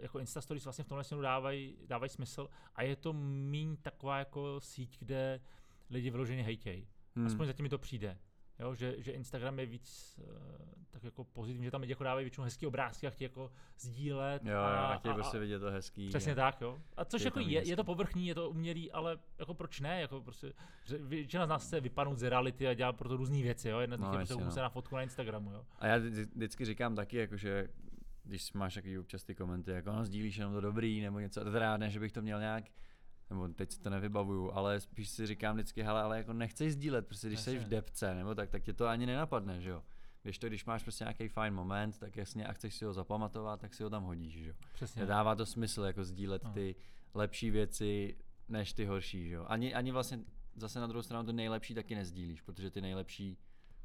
jako Insta Stories vlastně v tomhle směru dávají smysl a je to míň taková jako síť, kde lidi vyloženě hejtějí. Aspoň zatím mi to přijde, jo? Že Instagram je víc tak jako pozitivní, že tam lidi jako dávají většinou hezký obrázky a chtějí jako sdílet. Jo, a chtějí prostě vidět to hezký. Přesně tak, jo. A což jako je to povrchní, je to umělý, ale jako proč ne? Jako prostě, většina z nás chce vypadnout z reality a dělá pro to různý věci, jo. Jedna z těch je se na fotku na Instagramu, jo. A já vždycky říkám taky, jakože když máš takový občas ty komenty, jako sdílíš jenom to dobrý, nebo něco, teda ne, že bych to měl nějak, nebo teď si to nevybavuju, ale spíš si říkám vždycky, hele, ale jako nechceš sdílet, prostě když jsi v depce, nebo tak tě to ani nenapadne, že jo. Když máš prostě nějaký fajn moment, tak jasně a chceš si ho zapamatovat, tak si ho tam hodíš, že jo. Přesně. Dává to smysl, jako sdílet ty lepší věci, než ty horší, že jo. Ani vlastně zase na druhou stranu to nejlepší taky nezdílíš, protože ty nejlepší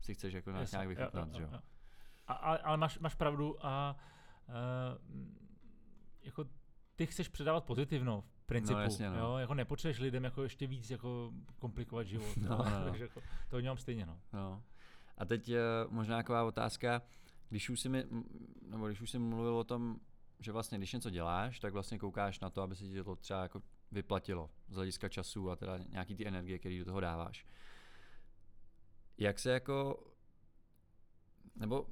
si chceš jako nějak vychutnat, že jo. Ale máš pravdu a jako ty chceš předávat pozitivno v principu, no. Jo? Jako nepotřebuješ lidem jako ještě víc jako komplikovat život, no. Takže jako to dělám stejně, no. A teď možná taková otázka, když už jsi mluvil o tom, že vlastně když něco děláš, tak vlastně koukáš na to, aby se ti to třeba jako vyplatilo z hlediska času a teda nějaký ty energie, který do toho dáváš. Jak se jako, nebo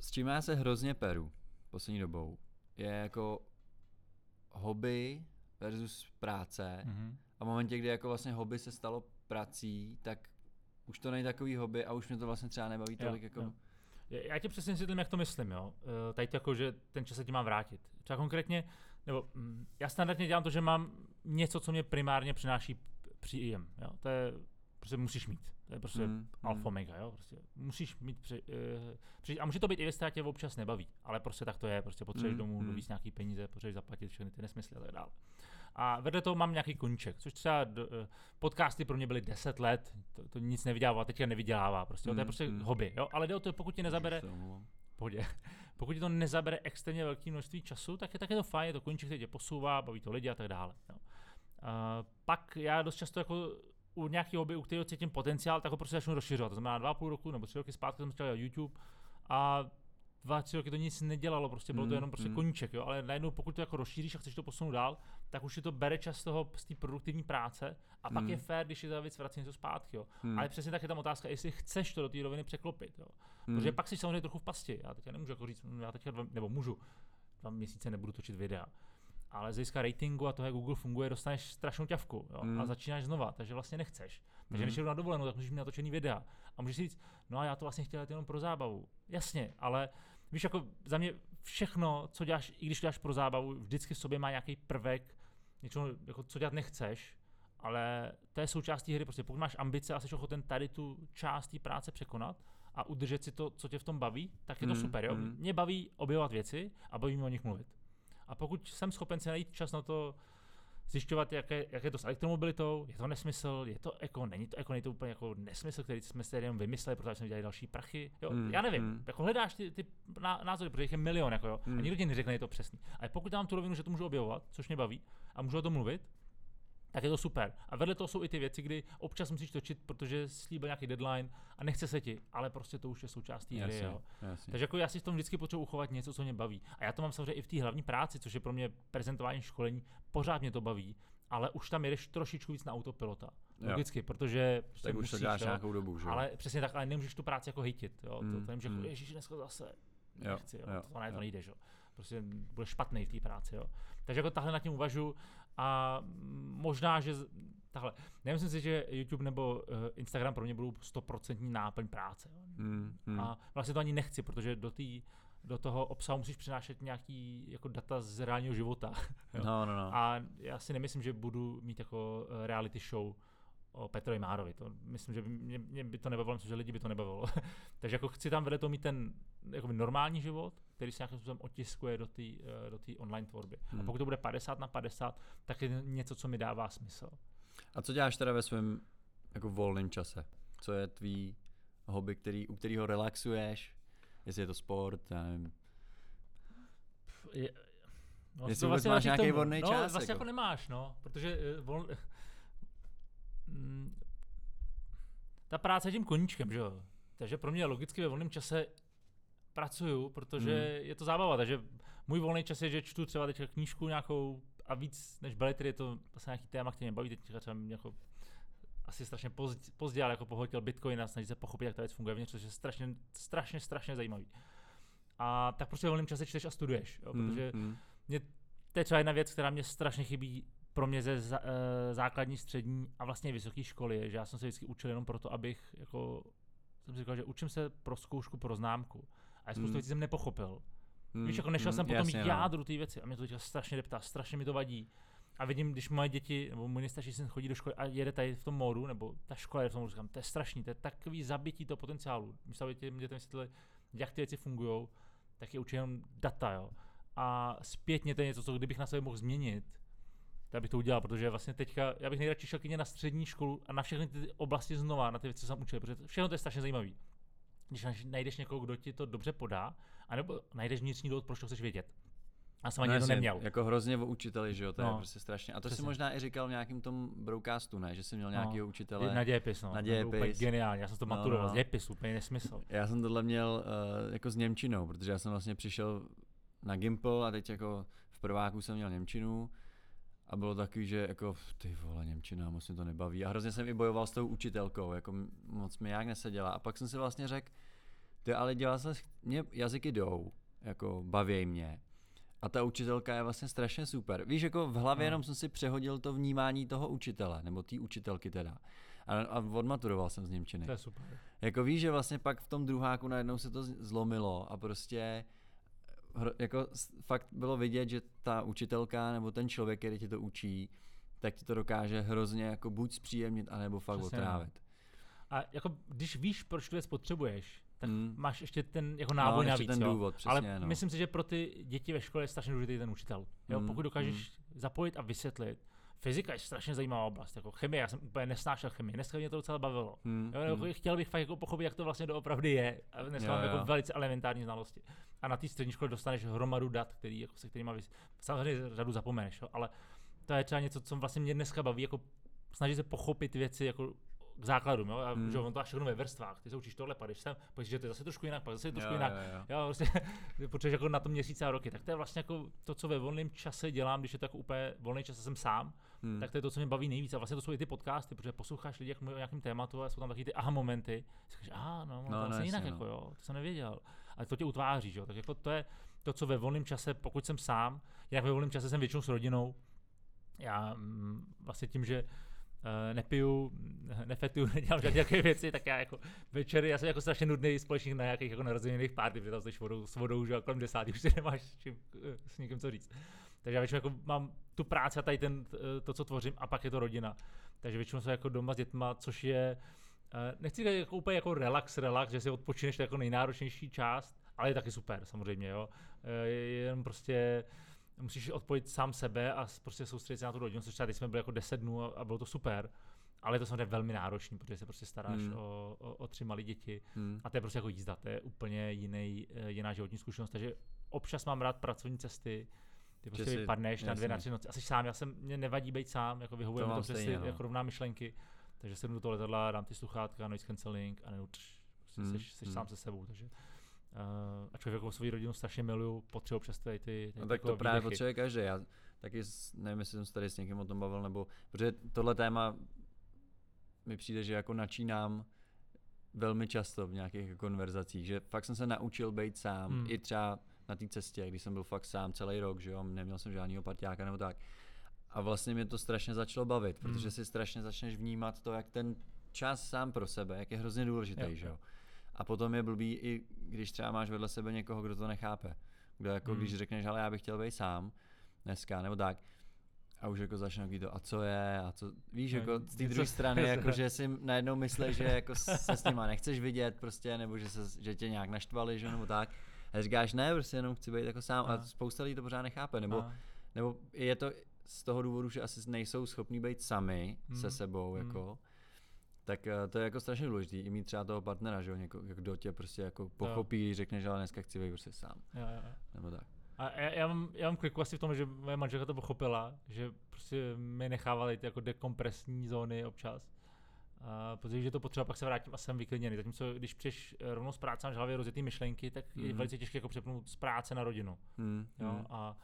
S čím já se hrozně peru poslední dobou, je jako hobby versus práce. Mm-hmm. A v momentě, kdy jako vlastně hobby se stalo prací, tak už to není takový hobby a už mě to vlastně třeba nebaví tolik. Jo. Já ti přesně světlím, jak to myslím, jo. Tady jako, že ten čas se ti mám vrátit. Třeba konkrétně, nebo já standardně dělám to, že mám něco, co mě primárně přináší příjem, jo. To je prostě musíš mít. To je prostě alfa omega, jo. Prostě musíš mít a může to být i věc, která tě občas nebaví, ale prostě tak to je, prostě potřebuješ domů dovíst nějaký peníze, potřebuješ zaplatit všechny ty nesmysly a tak dále. A vedle toho mám nějaký koníček, což třeba podcasty pro mě byly 10 let, to nic nevydělává, teďka nevydělává, prostě, jo, to je prostě hobby, jo, ale jde o to, pokud ti nezabere, pokud ti to nezabere extrémně velké množství času, tak je to fajn, je to koníček, který tě posouvá, baví to lidi a tak dále. Jo. Pak já dost často jako u nějaký hobby, u kterého cítím potenciál, tak ho prostě začnu rozšiřovat, to znamená 2,5 roku nebo 3 roky zpátky jsem dělal YouTube a 2-3 roky to nic nedělalo, prostě bylo to jenom prostě koníček, jo, ale najednou pokud to jako rozšíříš a chceš to posunout dál, tak už ti to bere čas z té produktivní práce a pak je fér, když je ta věc vrací něco zpátky, jo. Ale přesně tak je tam otázka, jestli chceš to do té roviny překlopit, jo. Protože pak jsi samozřejmě trochu v pasti, já teďka nemůžu jako říct, já teďka nebo můžu, 2 měsíce nebudu točit videa, ale z hlediska ratingu a toho, jak Google funguje, dostaneš strašnou ťavku, jo, a začínáš znova, takže vlastně nechceš. Takže když jdu na dovolenou, tak můžeš mít natočený videa a můžeš si říct, no a já to vlastně chtěl jenom pro zábavu. Jasně, ale víš, jako za mě všechno, co děláš, i když děláš pro zábavu, vždycky v sobě má nějaký prvek, něco, jako, co dělat nechceš, ale to je součástí hry, prostě pokud máš ambice a jsi ochoten tady tu část té práce překonat a udržet si to, co tě v tom baví, tak je to super, jo. Mě baví objevovat věci a baví mě o nich mluvit. A pokud jsem schopen si najít čas na to zjišťovat, jak je to s elektromobilitou, je to nesmysl, je to eko, není to eko, není to úplně jako nesmysl, který jsme si jenom vymysleli, protože jsme dělali další prachy, jo, já nevím, jako hledáš ty názory, protože jich je milion, jako jo, a nikdo ti neřekne, je to přesný. Ale pokud dám tu rovinu, že to můžu objevovat, což mě baví, a můžu o tom mluvit, tak je to super. A vedle toho jsou i ty věci, kdy občas musíš točit, protože slíbil nějaký deadline a nechce se ti, ale prostě to už je součástí hry. Jo. Takže jako já si v tom vždycky potřebuji uchovat něco, co mě baví. A já to mám samozřejmě i v té hlavní práci, což je pro mě prezentování školení, pořád mě to baví, ale už tam jedeš trošičku víc na autopilota. Logicky, protože tak už musíš, dáš nějakou dobu, že? Ale přesně tak, ale nemůžeš tu práci jako hejtit, jo. To nemůžeš jako, ježiš, dneska zase. Nechci, jo. To nejde, jo. Prostě bude špatný v té práci, jo. Takže jako tahle na tím uvažu a možná, že tahle. Nemyslím si, že YouTube nebo Instagram pro mě budou 100% náplň práce. Jo. A vlastně to ani nechci, protože do toho obsahu musíš přinášet nějaký jako data z reálního života. Jo. No. A já si nemyslím, že budu mít jako reality show o Petrovi Márovi. To myslím, že mě by to nebavilo, myslím, že lidi by to nebavilo. Takže jako chci tam vedle toho mít ten jakoby normální život, který se nějakým způsobem otiskuje do té online tvorby. A pokud to bude 50/50, tak je něco, co mi dává smysl. A co děláš teda ve svém jako volném čase? Co je tvý hobby, u kterého relaxuješ? Jestli je to sport? Já nevím. Jestli vůbec máš nějaký volný čas? No, vlastně jako nemáš, no. Protože ta práce je tím koníčkem, že jo? Takže pro mě logicky ve volném čase pracuju, protože je to zábava, takže můj volný čas je, že čtu třeba teďka knížku nějakou a víc než beletry, je to vlastně nějaký téma, který mě baví, teďka třeba jako asi strašně pozdě, ale jako pohotil Bitcoin a snaží se pochopit, jak ta věc funguje vnitř, což je strašně zajímavý. A tak prostě ve volném čase čteš a studuješ, jo? Protože mě, to je třeba jedna věc, která mě strašně chybí, pro mě ze základní, střední a vlastně vysoké školy je, že já jsem se vždycky učil jenom proto, abych jako jsem si říkal, že učím se pro zkoušku, pro známku. A spoustu věcí jsem nepochopil. Víš, jako nešel jsem potom jádru té věci a mě to teďka strašně deptá, strašně mi to vadí. A vidím, když moje děti, nebo můj nejstarší syn chodí do školy a jede tady v tom módu, nebo ta škola je v tom módu, říkám, to je strašný, to je takový zabití toho potenciálu. Myslím, aby těm dětem vysvětlili, jak ty věci fungují, tak je učí jenom data, jo. A zpětně to je něco, co kdybych na sebe mohl změnit, já bych to udělal, protože vlastně teďka, já bych nejradši šel klidně na střední školu a na všechny ty oblasti znova, na ty věci, co jsem učil, protože všechno to je strašně zajímavý. Když najdeš někoho, kdo ti to dobře podá, anebo najdeš vnitřní důvod, proč to chceš vědět. A jsem ani to neměl. Jako hrozně o učiteli, že jo, to je prostě strašně. A to jsi možná i říkal v nějakém tom broadcastu, ne, že jsi měl nějakýho učitele. Na dějepis, no. Na dějepis. Geniální, já jsem to maturoval z dějepisu, úplně nesmysl. Já jsem tohle měl jako s němčinou, protože já jsem vlastně přišel na Gimple a teď jako v prváku jsem měl němčinu. A bylo takový, že jako ty vole, němčina, moc mě to nebaví. A hrozně jsem i bojoval s tou učitelkou, jako moc mi nějak neseděla. A pak jsem si vlastně řekl, ty ale dělá se, mě jazyky jdou, jako baví mě. A ta učitelka je vlastně strašně super. Víš, jako v hlavě jenom jsem si přehodil to vnímání toho učitele, nebo té učitelky teda. A odmaturoval jsem z němčiny. To je super. Jako víš, že vlastně pak v tom druháku najednou se to zlomilo a prostě jako fakt bylo vidět, že ta učitelka nebo ten člověk, který ti to učí, tak ti to dokáže hrozně jako buď zpříjemnit, anebo fakt přesně otrávit. A jako když víš, proč tu věc potřebuješ, tak máš ještě ten jako návod navíc. Ten důvod, přesně, ale myslím si, že pro ty děti ve škole je strašně důležitý ten učitel. Jo? Pokud dokážeš zapojit a vysvětlit. Fyzika je strašně zajímavá oblast, jako chemie, já jsem úplně nesnášel chemii, dneska mě to docela bavilo. Chtěl bych fakt jako pochopit, jak to vlastně doopravdy je, a dnes mám jako velice elementární znalosti. A na té střední škole dostaneš hromadu dat, který, jako, se kterýma samozřejmě řadu zapomeneš, jo? Ale to je třeba něco, co vlastně mě dneska baví, jako snažit se pochopit věci jako k základům, jo, a že on to až všechno ve vrstvách, ty se učíš tohle, padeš sem, pojď, že to je zase trošku jinak, pak zase trošku jinak, jo, prostě, potřebuješ jako na to měsíce a roky, tak to je vlastně jako to, co ve volném čase dělám, když je to jako úplně volný čas a jsem sám, tak to je to, co mě baví nejvíc a vlastně to jsou i ty podcasty, protože posloucháš lidi, jak mluví o nějakém tématu a jsou tam taky ty aha momenty, říkáš, aha, no, to je jinak, jako jo, to jsem nevěděl, ale to tě utváří, jo, tak jako to je to, co ve volném čase, pokud jsem sám, jak ve volném čase jsem většinou s rodinou, já vlastně tím, že nepiju, nefetuju, nedělám žádné nějaké věci, tak já jako večery, já jsem jako strašně nudný společník na nějakých jako narozeninných party, protože tam jsi s vodou už a kolem 10 už si nemáš s nikým co říct. Takže já většinou jako mám tu práci a tady to, co tvořím, a pak je to rodina. Takže většinou jsem jako doma s dětma, což je, nechci říkat jako úplně jako relax, že si odpočineš, to jako nejnáročnější část, ale je taky super samozřejmě, jo. Jenom prostě musíš odpojit sám sebe a prostě soustředit se na tu rodinu, což třeba teď jsme byli jako 10 dnů a bylo to super, ale to samozřejmě velmi náročný, protože se prostě staráš o 3 malé děti a to je prostě jako jízda, to je úplně jiná životní zkušenost, takže občas mám rád pracovní cesty, ty prostě vypadneš na 2 na 3 noci a jsi sám, mě nevadí být sám, jako vyhovuje mi to přesně jako rovná myšlenky, takže sednu do toho letadla, dám ty sluchátka, noise cancelling a jsi sám se sebou, takže a člověk jako svou rodinu strašně miluju, potřebuji přes ty no tak to právě potřebuje každý. Já taky nevím, jestli jsem se tady s někým o tom bavil, nebo protože tohle téma mi přijde, že jako načínám velmi často v nějakých konverzacích, že fakt jsem se naučil být sám, i třeba na té cestě, když jsem byl fakt sám celý rok, že jo, neměl jsem žádného parťáka nebo tak. A vlastně mě to strašně začalo bavit, protože si strašně začneš vnímat to, jak ten čas sám pro sebe, jak je hrozně důležitý, že jo. A potom je blbý i když třeba máš vedle sebe někoho, kdo to nechápe. Kdo jako když řekneš, ale já bych chtěl být sám dneska, nebo tak. A už jako začne kdy to, a co je, a co, víš, jako z té druhé strany, jako, že si najednou myslíš, že jako se s nima nechceš vidět prostě, nebo že tě nějak naštvali, že nebo tak. A říkáš, ne, prostě jenom chci být jako sám a spousta lidí to pořád nechápe, nebo je to z toho důvodu, že asi nejsou schopní být sami se sebou, jako. Tak to je jako strašně důležité i mít třeba toho partnera, že jo, kdo tě prostě jako pochopí, řekne, že ale dneska chci být prostě sám. Jo. Nebo tak. A já mám kliku asi v tom, že moje manželka to pochopila, že prostě mi nechávala jít jako dekompresní zóny občas. Protože to potřeba, pak se vrátím a jsem vyklidněný. Zatímco když přijdeš rovnou z práce, máš v hlavě rozjetý myšlenky, tak je velice těžké jako přepnout z práce na rodinu. Jo? A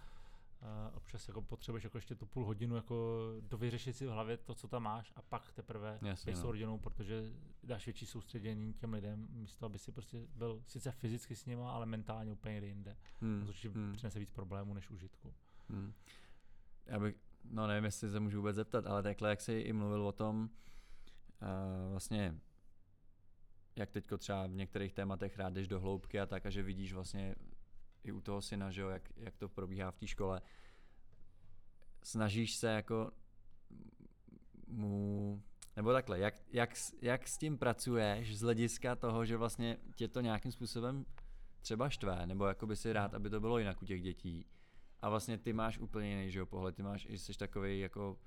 občas jako potřebuješ jako ještě tu půl hodinu jako dovyřešit si v hlavě to, co tam máš a pak teprve s tou rodinou, protože dáš větší soustředění těm lidem, místo aby si prostě byl sice fyzicky s nima, ale mentálně úplně jinde. Což přinese víc problémů než užitku. Já bych, nevím, jestli se můžu vůbec zeptat, ale takhle, jak jsi i mluvil o tom, vlastně jak teďko třeba v některých tématech rád jdeš do hloubky a tak, a že vidíš vlastně i u toho syna, že jo, jak to probíhá v té škole. Snažíš se jako mu, nebo takhle, jak s tím pracuješ z hlediska toho, že vlastně tě to nějakým způsobem třeba štve, nebo jako by si rád, aby to bylo jinak u těch dětí. A vlastně ty máš úplně jiný, že jo, pohled, ty máš, jsi takovej jako,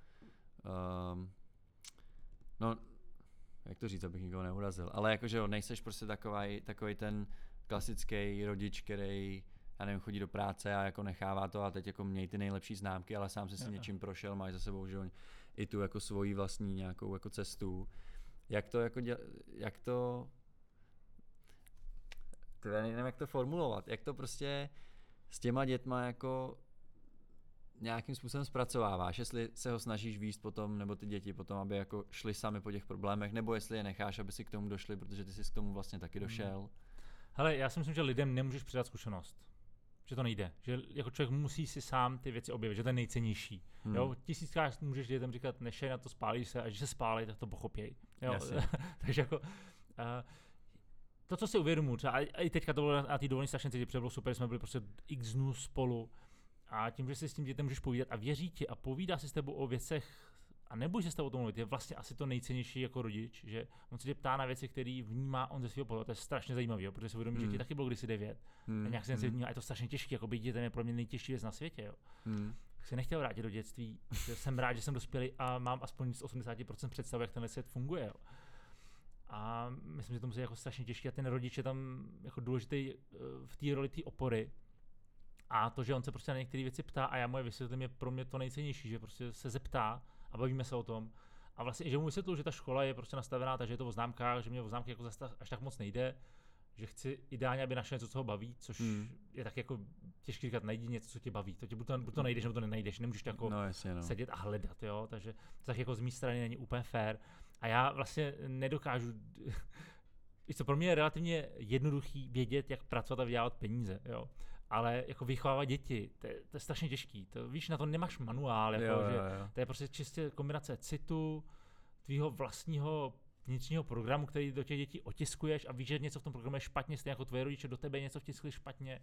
jak to říct, abych nikoho neurazil, ale jako, že jo, nejseš prostě takovej ten klasický rodič, který já nevím, chodí do práce a jako nechává to a teď jako měj ty nejlepší známky, ale sám si něčím prošel, máš za sebou, že i tu jako svoji vlastní nějakou jako cestu. Nevím, jak to formulovat, jak to prostě s těma dětma jako nějakým způsobem zpracováváš, jestli se ho snažíš víst potom, nebo ty děti potom, aby jako šli sami po těch problémech, nebo jestli je necháš, aby si k tomu došli, protože ty jsi k tomu vlastně taky došel. Hele, já si myslím, že lidem nemůžeš předat zkušenost. Že to nejde. Že jako člověk musí si sám ty věci objevit, že to je nejcennější. Jo? Tisíckrát můžeš dětem říkat, nešej na to, spálí se, a že se spálí, tak to pochopěj. Jo? Takže jako... to, co si uvědomuji, třeba i teďka to bylo na té dovolení strašně cítit, protože bylo super, jsme byli prostě x dnů spolu a tím, že si s tím dětem můžeš povídat a věří ti a povídá si s tebou o věcech a nebojí se s tebou o tom mluvit, je vlastně asi to nejcennější jako rodič, že on se tě ptá na věci, které vnímá on ze svého pohledu, to je strašně zajímavé, protože si uvědomí, že ti taky bylo kdysi 9 a nějak se něco vnímá a je to strašně těžké, jako být dětem je pro mě nejtěžší věc na světě. Jo. Tak se nechtěl vrátit do dětství, jsem rád, že jsem dospělý a mám aspoň z 80% představu, jak ten svět funguje. Jo. A myslím, že to musí jako strašně těžké a ten rodič je tam jako důležitý v té roli té opory. A to, že on se prostě na některé věci ptá a já mu je vysvětlím, je pro mě to nejcennější, že prostě se zeptá a bavíme se o tom. A vlastně i že mu vysvětluji, že ta škola je prostě nastavená, takže je to o známkách, že mě o známky jako až tak moc nejde, že chci ideálně, aby našel něco, co ho baví, což je tak jako těžké říkat, najdi něco, co tě baví. To tě buď to najdeš, nebo to nenajdeš, nemůžeš to jako sedět a hledat, jo, takže to tak jako z mé strany není úplně fair. A já vlastně nedokážu, co pro mě je relativně jednoduchý vědět, jak pracovat a vydělávat peníze, jo. Ale jako vychovávat děti, to je strašně těžký. To, víš, na to nemáš manuál, jako, jo. To je prostě čistě kombinace citu, tvýho vlastního vnitřního programu, který do těch dětí otiskuješ a víš, že něco v tom programu je špatně, stejně jako tvoje rodiče do tebe něco vtiskli špatně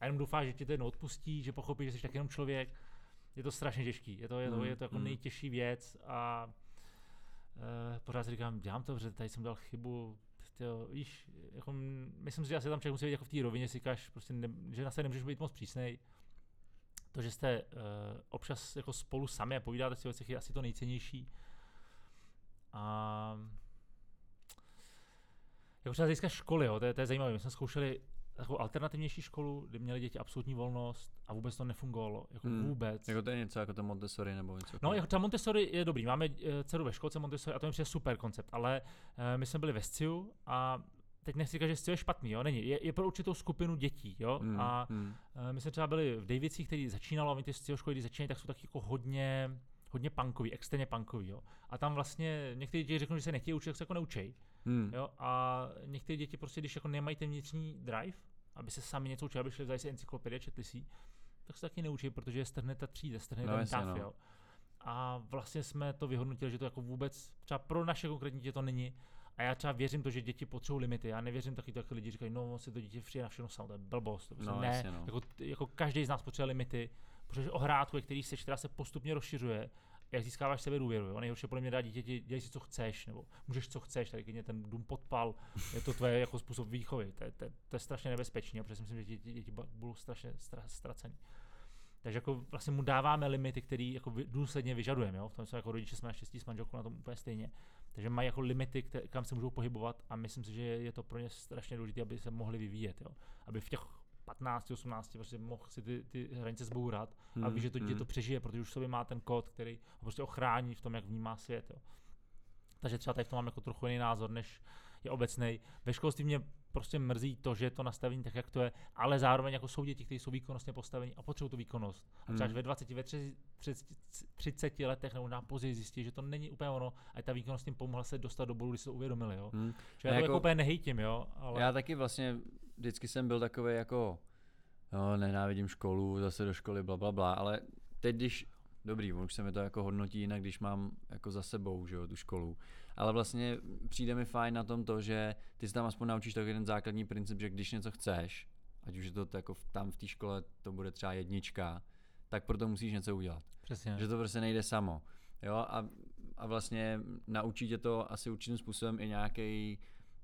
a jenom doufáš, že tě to jednou odpustí, že pochopíš, že jsi tak jenom člověk. Je to strašně těžký, je to jako nejtěžší věc a pořád si říkám, dělám to, protože tady jsem dal chybu. Víš, jako, myslím si, že asi tam člověk musí být jako v té rovině, si říkáš, prostě že na sebe nemůžeš být moc přísnej. To, že jste občas jako spolu sami a povídáte si o věcech, je asi to nejcennější. A jako třeba získat školy, jo, to je zajímavé. My jsme zkoušeli takovou alternativnější školu, kde měli děti absolutní volnost a vůbec to nefungovalo, jako vůbec. Jako to je něco jako to Montessori nebo něco. No, jako ta Montessori je dobrý, máme dceru ve školce Montessori a to mi přijde super koncept, ale my jsme byli ve SCIU a teď nechci říkat, že SCIU je špatný, jo, není, je pro určitou skupinu dětí, jo, my jsme třeba byli v Davicích, který začínalo, a my ty SCIU školy, když začínají, tak jsou taky jako hodně punkový, extrémně punkový, jo. A tam vlastně některé děti řeknou, že se nechtějí učit, tak se jako neučej. Jo. A některé děti prostě, když jako nemají ten vnitřní drive, aby se sami něco učili, aby šli vzali si encyklopedie, četli si, tak se taky neučí, protože je strhne ta třída, strhne ten táv, jo. A vlastně jsme to vyhodnotili, že to jako vůbec, třeba pro naše konkrétní děti to není. A já třeba věřím to, že děti potřebují limity. Já nevěřím taky, jak lidi říkají, no, si to dítě přijde na všechno samo, to je blbost. Ne. Jako každý z nás potřebuje limity. Protože o hrátku, který seš, která se postupně rozšiřuje, jak získáváš sebe důvěru. Nejhorší podle mě dá dítěti, dělej si, co chceš, nebo můžeš, co chceš, tady když ten dům podpal, je to tvoje jako způsob výchovy. To je strašně nebezpečné, protože si myslím, že děti budou strašně ztracený. Takže jako vlastně mu dáváme limity, které jako důsledně vyžadujeme, jo? V tom jsme jako rodiče, jsme naštěstí s manželkou na tom úplně stejně. Takže mají jako limity, kam se můžou pohybovat a myslím si, že je to pro ně strašně důležité, aby se mohli vyvíjet, jo? Aby v těch 15, 18, prostě mohl si ty hranice zbourat a ví, že to dítě to přežije, protože už v sobě má ten kód, který ho prostě ochrání v tom, jak vnímá svět. Jo. Takže třeba tady v tom mám jako trochu jiný názor, než je obecnej. Ve školství mě prostě mrzí to, že je to nastavení tak, jak to je, ale zároveň jako jsou děti, kteří jsou výkonnostně postavení a potřebují tu výkonnost. A třeba až ve 20, ve 30 letech nebo na později zjistí, že to není úplně ono, a ta výkonnost jim pomohla se dostat do bodu, když se to uvědomili. Jo. Já to jako úplně nehejtím, jo. Ale... Já taky vlastně vždycky jsem byl takový jako no, nenávidím školu, zase do školy, blablabla, ale teď, když dobrý, už se mi to jako hodnotí jinak, když mám jako za sebou, že jo, tu školu. Ale vlastně přijde mi fajn na tom to, že ty se tam aspoň naučíš takový ten základní princip, že když něco chceš, ať už je to jako tam v té škole to bude třeba 1, tak proto musíš něco udělat. Přesně. Že to prostě nejde samo. Jo, a vlastně naučí tě to asi určitým způsobem i nějaký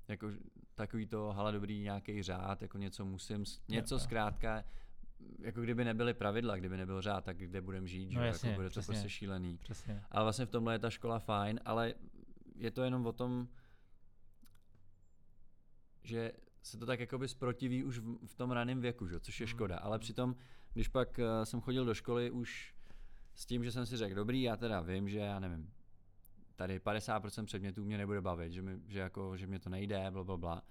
jako takový to hala dobrý nějaký řád, jako něco musím, něco zkrátka, jako kdyby nebyly pravidla, kdyby nebyl řád, tak kde budeme žít, no, že? Jasně, jako bude přesně, to prostě šílený. Přesně. A vlastně v tomhle je ta škola fajn, ale je to jenom o tom, že se to tak jakoby zprotiví už v tom raném věku, že? Což je škoda. Ale přitom, když pak jsem chodil do školy už s tím, že jsem si řekl, dobrý, já teda vím, že já nevím, tady 50% předmětů mě nebude bavit, že mě to nejde, blablabla.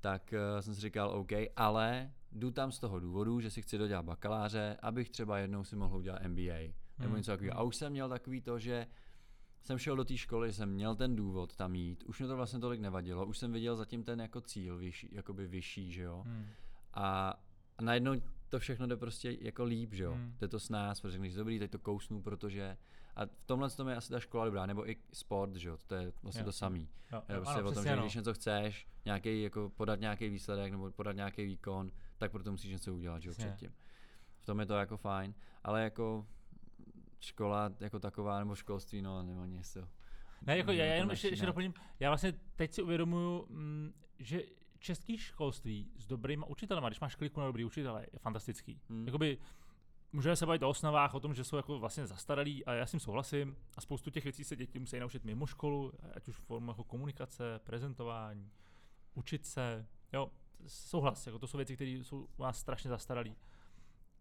Tak jsem si říkal, OK, ale jdu tam z toho důvodu, že si chci dodělat bakaláře, abych třeba jednou si mohl udělat MBA nebo něco takového. A už jsem měl takový to, že jsem šel do té školy, jsem měl ten důvod tam jít, už mě to vlastně tolik nevadilo, už jsem viděl zatím ten jako cíl vyšší, že jo. A najednou to všechno jde prostě jako líp, že jo. Jde to s nás, protože když dobrý, teď to kousnu, protože... A v tomhle tom je asi ta škola dobrá, nebo i sport, že jo, to je vlastně to samý. Je prostě o tom, že když něco chceš, nějaký, jako podat nějaký výsledek nebo podat nějaký výkon, tak proto musíš něco udělat, že jo, předtím. V tom je to jako fajn, ale jako škola jako taková, nebo školství, no, nebo něco. Ne, jako já jenom ještě doplním, já vlastně teď si uvědomuju, že český školství s dobrýma učitelema, když máš kliku na dobrý učitele, je fantastický. Jakoby můžeme se bavit o osnovách, o tom, že jsou jako vlastně zastaralí, a já s tím souhlasím, a spoustu těch věcí se děti musí naučit mimo školu, ať už formou jako komunikace, prezentování, učit se, jo, souhlas, jako to jsou věci, které jsou u nás strašně zastaralí.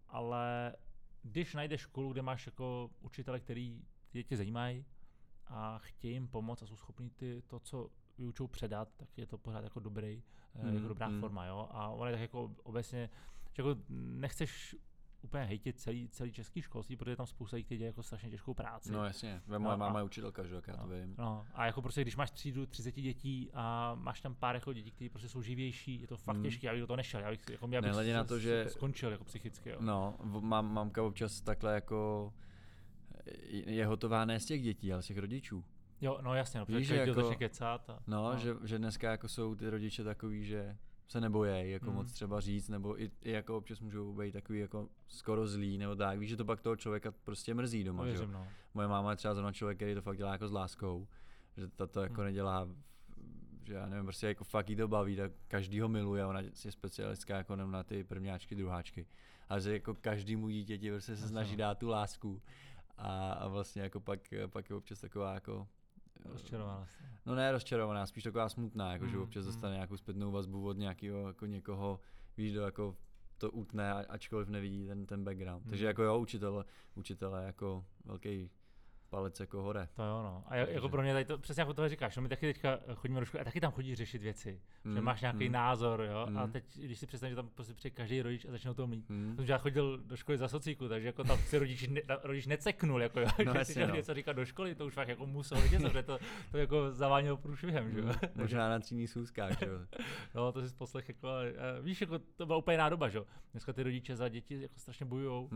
Ale když najdeš školu, kde máš jako učitele, který tě zajímají a chtějí jim pomoct a jsou schopní to, co vyučou, předat, tak je to pořád jako dobrý, jako dobrá forma, jo. A ono je tak jako obecně, že jako nechceš úplně hejtit celý český školství, protože tam spousta lidí, kteří dělají jako strašně těžkou práci. No jasně, moje máma je učitelka, že jo, já to vím. No a jako prostě, když máš třídu 30 dětí a máš tam pár jako dětí, kteří prostě jsou živější, je to fakt těžké, já bych do toho nešel, já bych skončil jako psychicky, jo. No, mamka občas takhle jako je hotová ne z těch dětí, ale z těch rodičů. Jo, no jasně, no, protože jako, začne kecat. No. Že dneska jako jsou ty rodiče takový, že se nebojí jako moc třeba říct, nebo i jako občas můžou být takový jako skoro zlý, nebo tak, víš, že to pak toho člověka prostě mrzí doma, že? Moje máma je třeba zrovna člověk, který to fakt dělá jako s láskou, že to jako nedělá, že já nevím, prostě jako fakt jí to baví, tak každý ho miluje, ona je specialistka jako na ty prvňáčky, druháčky, a že jako každému dítěti prostě se snaží dát tu lásku a vlastně jako pak je občas taková jako rozčarovaná. No ne rozčarovaná, spíš taková smutná, jako že občas dostane nějakou zpětnou vazbu od nějakého jako někoho, víš, do jako to utne, ačkoliv nevidí ten background. Takže jako jo, učitele jako velký palec jako hore. To jo, no. A jako pro mě tady to přesně jako tohle říkáš, no, my taky teďka chodíme do školy a taky tam chodíš řešit věci, že máš nějaký názor, jo, a teď, když si představíš, že tam prostě přijde každý rodič a začnou to mít, protože já chodil do školy za socíku, takže jako tam si rodič neceknul, jako jo, no, že si chtěl něco říkat do školy, to už fakt jako musel vědět, že to jako zavánělo průšvihem, že jo. Možná na třídních schůzkách, že jo. No, to si poslech jako, víš, jako to byla úplně jiná doba, že jo. Dneska ty rodiče za děti jako strašně bojujou.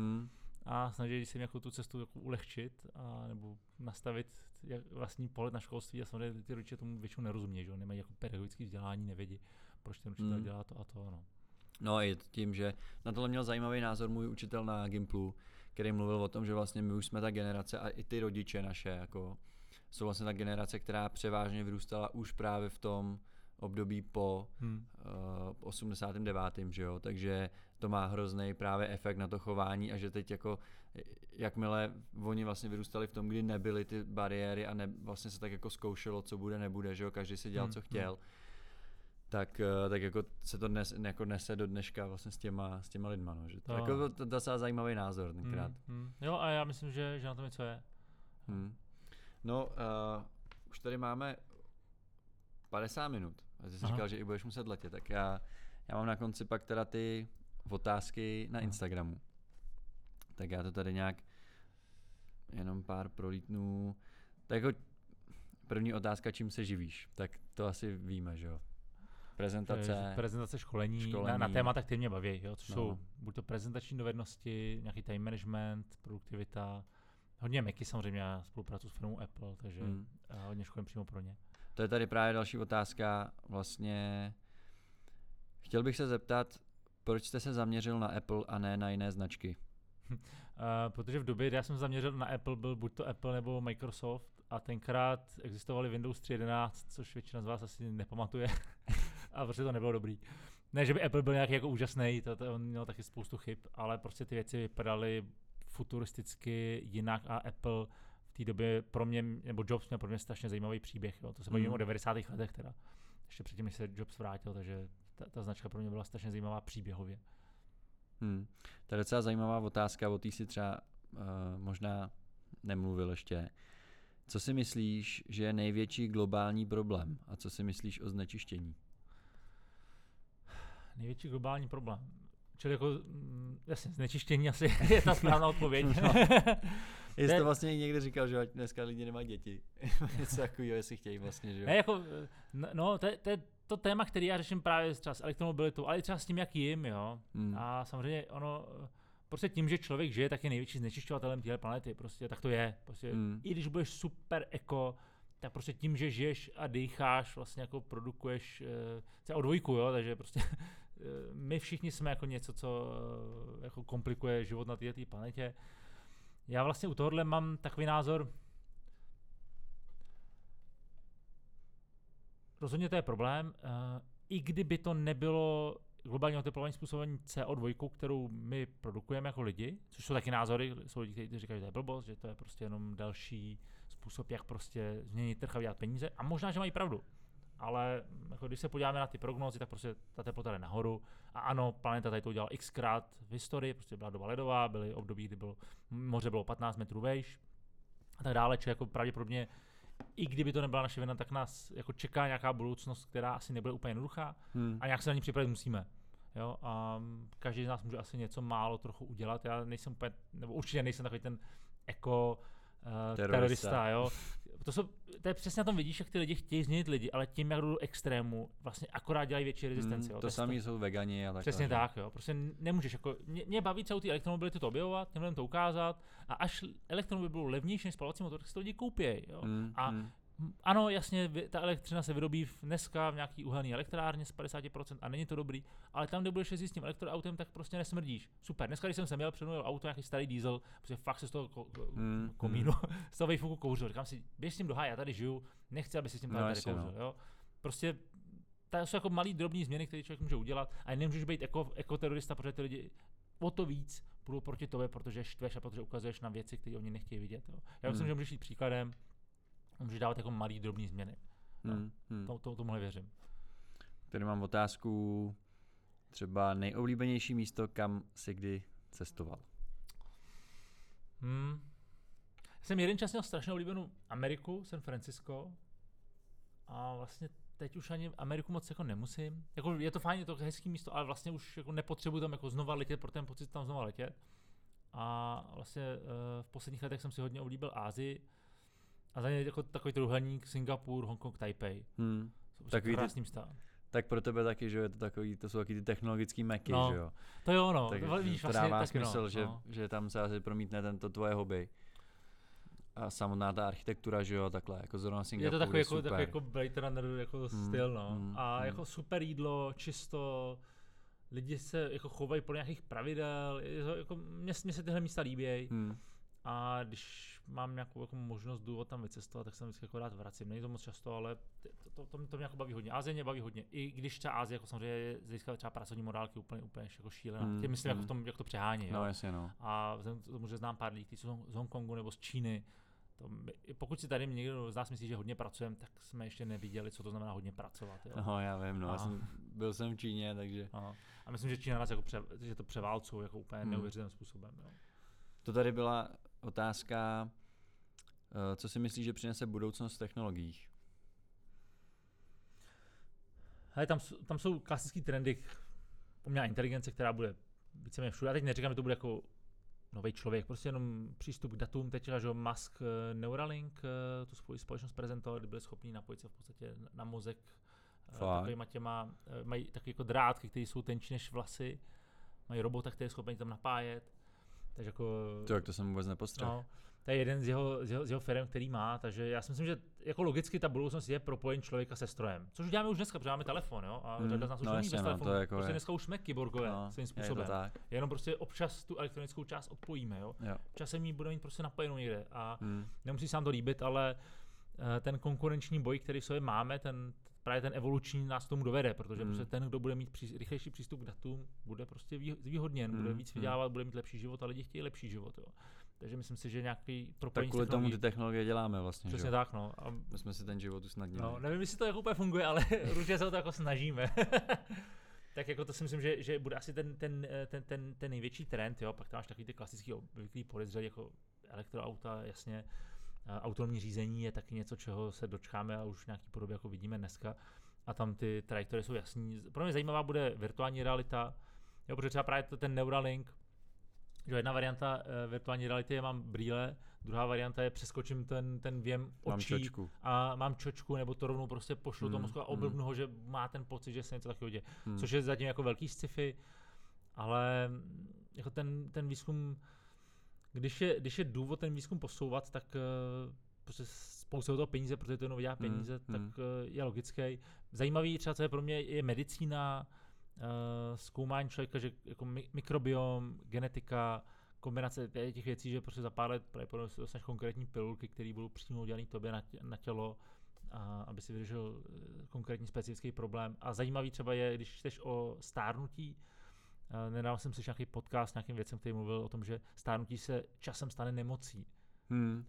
A snažili se jim jako tu cestu jako ulehčit a nebo nastavit vlastní pohled na školství, a samozřejmě ty rodiče tomu většinou nerozumí, že nemají jako pedagogické vzdělání, nevědí, proč ten učitel dělá to a to, no. No i tím, že na tohle měl zajímavý názor můj učitel na Gimplu, který mluvil o tom, že vlastně my už jsme ta generace, a i ty rodiče naše jako jsou vlastně ta generace, která převážně vyrůstala už právě v tom období po 89., že jo, takže to má hrozný právě efekt na to chování, a že teď jako jakmile oni vlastně vyrůstali v tom, kdy nebyly ty bariéry a vlastně se tak jako zkoušelo, co bude, nebude, že jo, každý si dělal, co chtěl, tak jako se to nese do dneška vlastně s těma lidma, no, že to jako byl docela zajímavý názor tenkrát. Jo, a já myslím, že na tom něco je. No, už tady máme 50 minut. A ty jsi říkal, že i budeš muset letět, tak já mám na konci pak teda ty otázky na Instagramu. Tak já to tady nějak jenom pár prolítnu. Tak jako první otázka, čím se živíš, tak to asi víme, že jo? Prezentace školení. Na témata, které mě baví, jo? Což jsou buď to prezentační dovednosti, nějaký time management, produktivita, hodně Macy samozřejmě, já spolupracuji s firmou Apple, takže hodně školím přímo pro ně. To je tady právě další otázka. Vlastně chtěl bych se zeptat, proč jste se zaměřil na Apple a ne na jiné značky? Protože v době, kdy já jsem se zaměřil na Apple, byl buď to Apple nebo Microsoft, a tenkrát existovaly Windows 3.11, což většina z vás asi nepamatuje, a prostě to nebylo dobrý. Ne, že by Apple byl nějaký jako úžasný, on měl taky spoustu chyb, ale prostě ty věci vypadaly futuristicky jinak, a Apple v té době pro mě, nebo Jobs měl pro mě strašně zajímavý příběh, jo. To se bavíme o 90. letech teda, ještě předtím, než se Jobs vrátil, takže ta značka pro mě byla strašně zajímavá příběhově. To je docela zajímavá otázka, o té si třeba možná nemluvil ještě. Co si myslíš, že je největší globální problém, a co si myslíš o znečištění? Největší globální problém, čili jako, jasně, znečištění asi je ta správná odpověď. Jestli to vlastně někde říkal, že dneska lidi nemají děti. Něco takového, jestli chtějí vlastně, že jo. Ne, jako, no, to je to téma, který já řeším právě třeba s elektromobilitou, ale i třeba s tím, jak jim, jo. A samozřejmě ono, prostě tím, že člověk žije, tak je největší znečišťovatelem téhle planety, prostě tak to je. Prostě, i když budeš super eko, tak prostě tím, že žiješ a dýcháš, vlastně jako produkuješ CO2, jo, takže prostě my všichni jsme jako něco, co jako komplikuje život na této planetě. Já vlastně u tohohle mám takový názor. Rozhodně to je problém, i kdyby to nebylo globální oteplování způsobení CO2, kterou my produkujeme jako lidi, což jsou taky názory, jsou lidi, kteří říkají, že to je blbost, že to je prostě jenom další způsob, jak prostě změnit trh a vydělat peníze, a možná, že mají pravdu. Ale jako když se podíváme na ty prognózy, tak prostě ta teplota jde nahoru. A ano, planeta tady to udělala xkrát v historii, prostě byla doba ledová, byly období, kdy bylo, moře bylo 15 metrů vejš a tak dále, či jako pravděpodobně, i kdyby to nebyla naše vina, tak nás jako čeká nějaká budoucnost, která asi nebude úplně jednoduchá a nějak se na ní připravit musíme. Jo? A každý z nás může asi něco málo trochu udělat. Já nejsem úplně, nebo určitě nejsem takový ten eko terorista, jo. To je přesně na tom vidíš, jak ty lidi chtějí změnit lidi, ale tím, jak jdou do extrému, vlastně akorát dělají větší rezistenci. To samý jsou vegani a tak. Přesně tak, jo. Prostě nemůžeš, jako, mě baví celou ty elektromobilitu to objevovat, těm lidem to ukázat, a až elektromobily budou levnější než spalovací motor, tak si to lidi koupějí, jo. Ano, jasně, ta elektřina se vyrobí dneska v nějaký uhelný elektrárně z 50% a není to dobrý, ale tam, kde budeš jezdit s tím elektroautem, tak prostě nesmrdíš. Super, dneska, když jsem jel, přednujel auto, nějaký starý diesel, prostě fakt se z toho komínu, z toho vejfuku kouřil. Říkám si, běž s tím do háje, já tady žiju, nechci, aby si s tím tady kouřil, jo. Prostě to jsou jako malý drobný změny, které člověk může udělat, a nemůžeš být ekoterorista, protože ty lidi o to víc budou proti tobě, protože štveš a protože ukazuješ na věci, které oni nechtějí vidět, jo. Já myslím, že můžeš jít příkladem. Můžeš dávat jako malý drobný změny. Tomuhle věřím. Tady mám otázku, třeba nejoblíbenější místo, kam jsi kdy cestoval. Jsem jeden čas měl strašně oblíbenou Ameriku, San Francisco. A vlastně teď už ani Ameriku moc jako nemusím. Jako je to fajn, je to hezký místo, ale vlastně už jako nepotřebuji tam jako znova letět, pro ten pocit tam znova letět. A vlastně v posledních letech jsem si hodně oblíbil Asii. A za ně jako takový trojúhelník Singapur, Hongkong, Taipei. Takový krásný místa. Tak pro tebe taky, že jo, to jsou taky ty technologický meky, no, že jo. To jo, no. Tak, vidíš, to dává vlastně smysl, no, že tam se asi promítne tento tvoje hobby. A samotná ta architektura, že jo, takhle, jako zrovna Singapur je super. Je to takový jako Blade Runner jako styl, no. Jako super jídlo, čisto, lidi se jako chovají podle nějakých pravidel, jako, mně se tyhle místa líbějí. A když mám nějakou jako možnost důvod tam vycestovat, tak se vždycky jako rád vracím. Není to moc často, ale to mě jako baví hodně. Asie mě baví hodně. I když třeba Asie jako samozřejmě je získat třeba pracovní morálky úplně jako šílená. Tím myslím jako v tom, jak to přehání. No, jasně, no. A tomu, že znám pár lidí, kteří jsou z Hongkongu nebo z Číny. Pokud si tady někdo z nás myslí, že hodně pracujeme, tak jsme ještě neviděli, co to znamená hodně pracovat. Jo? No, já vím, no. Byl jsem v Číně, takže. Aha. A myslím, že Čína nás jako že to převálcují jako úplně neuvěřitelným způsobem. Jo? To tady byla otázka, co si myslíš, že přinese budoucnost v technologiích? Hele, tam jsou klasický trendy, umělá inteligence, která bude víceméně všude. Já teď neříkám, že to bude jako nový člověk, prostě jenom přístup k datům. Teď říká, že Musk Neuralink, tu svoji společnost prezentoval, kdy byli schopni napojit se v podstatě na mozek. Mají takový jako drátky, které jsou tenčí než vlasy. Mají robota, který je schopný tam napájet. Takže jako, to jsem vůbec nepostřehl. No, to je jeden z jeho firem, který má, takže já si myslím, že jako logicky ta budoucnost je propojen člověka se strojem. Což děláme už dneska, protože máme telefon, jo, a řada z nás už není bez telefonu. Jako prostě dneska už jsme kyborgové svým způsobem. Jenom prostě občas tu elektronickou část odpojíme, jo. Časem ji budeme mít prostě napojenou někde a nemusí se nám to líbit, ale ten konkurenční boj, který v sobě máme, právě ten evoluční nás k tomu dovede, protože prostě ten, kdo bude mít rychlejší přístup k datům, bude prostě zvýhodněn, bude víc vydělávat, bude mít lepší život a lidi chtějí lepší život. Jo. Takže myslím si, že nějaký propojení. Tak kvůli tomu ty technologie děláme vlastně. Přesně tak, no. A my jsme si ten život usnadnili. No, nevím, jestli to jako úplně funguje, ale určitě se o to jako snažíme. Tak jako to si myslím, že bude asi ten největší trend, jo. Pak tam máš takový ty klasický obvyklý podezřelý jako elektroauta, jasně. Autonomní řízení je taky něco, čeho se dočkáme a už v nějaký podobě jako vidíme dneska. A tam ty trajektory jsou jasný. Pro mě zajímavá bude virtuální realita. Jo, protože třeba právě ten Neuralink Jedna varianta virtuální reality je mám brýle, druhá varianta je přeskočím ten věm očí mám čočku. A mám čočku, nebo to rovnou prostě pošlu tomu mozku a oblbnu ho, že má ten pocit, že se něco takového děje. Což je zatím jako velký sci-fi, ale jako ten výzkum, když je důvod ten výzkum posouvat, tak prostě spousta toho peníze, protože to jenom vydělá peníze, tak je logický. Zajímavý třeba, co je pro mě, je medicína, zkoumání člověka, že jako mikrobiom, genetika, kombinace těch věcí, že prostě za pár let pravděpodobně si dostaneš konkrétní pilulky, které budou přímo udělané tobě na tělo, aby si vyřešil konkrétní specifický problém. A zajímavý třeba je, když čteš o stárnutí. Nedávno jsem slyšel nějaký podcast s nějakým věcem, který mluvil o tom, že stárnutí se časem stane nemocí.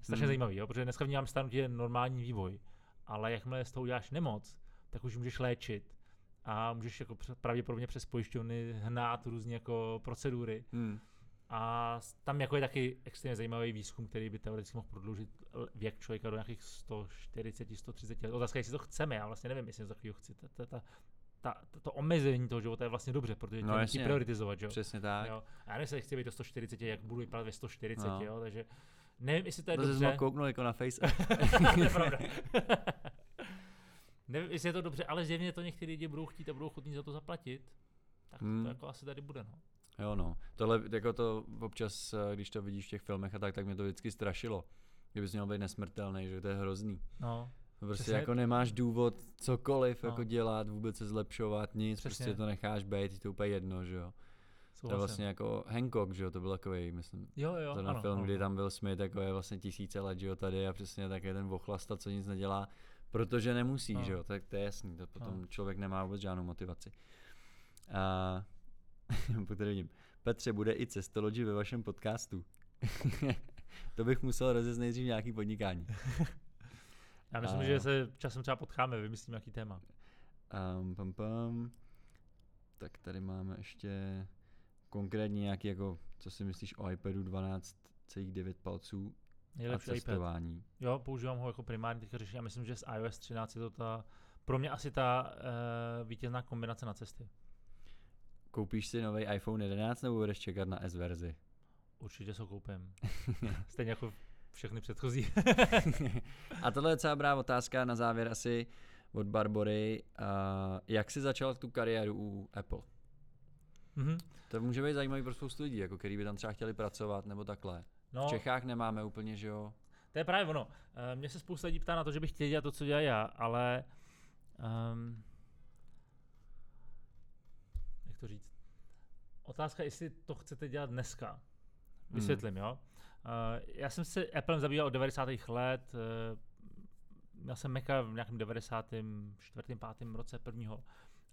Strašně zajímavý, jo? Protože dneska vnímám stárnutí je normální vývoj, ale jakmile z toho uděláš nemoc, tak už můžeš léčit. A můžeš jako pravděpodobně přes pojišťovny hnát různé jako procedury. A tam jako je taky extrémně zajímavý výzkum, který by teoreticky mohl prodloužit věk člověka do nějakých 140, 130 let. Otázka, jestli to chceme, já vlastně nevím, jestli to takového chci. To omezení toho života je vlastně dobře, protože tě musí prioritizovat. Jo? Přesně tak. Jo? A já nechci být do 140, jak budu vypadat ve 140, no. Jo? Takže nevím, jestli to je dobře. To jsem kouknul jako na Face. To je pravda. Nevím, jestli je to dobře, ale zjevně to některý lidi budou chtít a budou ochotní za to zaplatit, tak to jako asi tady bude. No. Jo no, tohle jako to občas, když to vidíš v těch filmech a tak mě to vždycky strašilo, kdybys měl být nesmrtelný, že to je hrozný. No. Prostě přesně. Jako nemáš důvod cokoliv jako dělat, vůbec se zlepšovat, nic, přesně. Prostě to necháš být, je to úplně jedno, že jo. To je vlastně jako Hancock, že jo, to byl takový, myslím, ten film, kdy tam byl Smith, jako je vlastně 1000 let, že jo, tady a přesně tak je ten vochlasta, co nic nedělá, protože nemusí, že jo, tak to je jasný, to potom člověk nemá vůbec žádnou motivaci. A pokud vidím, Petře, bude i cestology ve vašem podcastu. To bych musel rozjet nejdřív nějaký podnikání. Já myslím, že se časem třeba potkáme, vymyslím nějaký téma. Tak tady máme ještě konkrétně nějaký, jako, co si myslíš o iPadu 12,9 palců a cestování. IPad. Jo, používám ho jako primární teďka řešení a myslím, že s iOS 13 je to pro mě asi ta vítězná kombinace na cesty. Koupíš si nový iPhone 11 nebo budeš čekat na S verzi? Určitě se ho koupím. Stejně jako všechny předchozí. A tohle je celá brá otázka na závěr asi od Barbory. Jak jsi začal tu kariéru u Apple? To může být zajímavý pro spoustu lidí, jako který by tam třeba chtěli pracovat nebo takhle. No, v Čechách nemáme úplně, že jo? To je právě ono. Mě se spousta lidí ptá na to, že bych chtěl dělat to, co dělám já, ale... jak to říct? Otázka, jestli to chcete dělat dneska. Vysvětlím, jo? Já jsem se Applem zabýval od 90. let. Měl jsem Maca v nějakém 94. 5. roce prvního.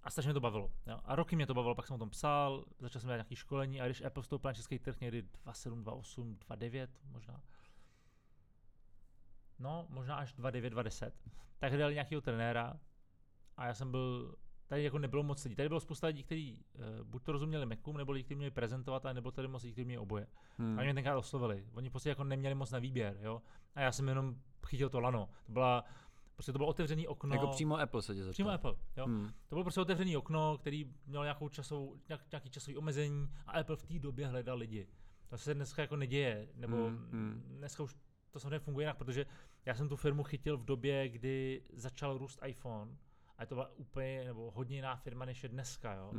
A strašně mě to bavilo. Jo. A roky mě to bavilo, pak jsem o tom psal, začal jsem dělat nějaké školení a když Apple vstoupil na český trh někdy 2007, 2008, 2009 možná. No, možná až 2009, 2010. Tak hledali nějakého trenéra a já jsem byl, tady jako nebylo moc lidí. Tady bylo spousta lidí, kteří buď to rozuměli Macům, nebo lidi, kteří měli prezentovat, a nebo tady moc lidí, kteří měli oboje. A mě tenkrát oslovili. Oni prostě jako neměli moc na výběr, jo. A já jsem jenom chytil to lano. Prostě to bylo otevřený okno. Jako přímo Apple se tě zeptal. Přímo Apple, jo. To bylo prostě otevřený okno, který měl nějaký časový omezení a Apple v té době hledal lidi. To se dneska jako neděje, nebo dneska už to samozřejmě funguje jinak, protože já jsem tu firmu chytil v době, kdy začal růst iPhone a to byla úplně nebo hodně jiná firma než je dneska, jo.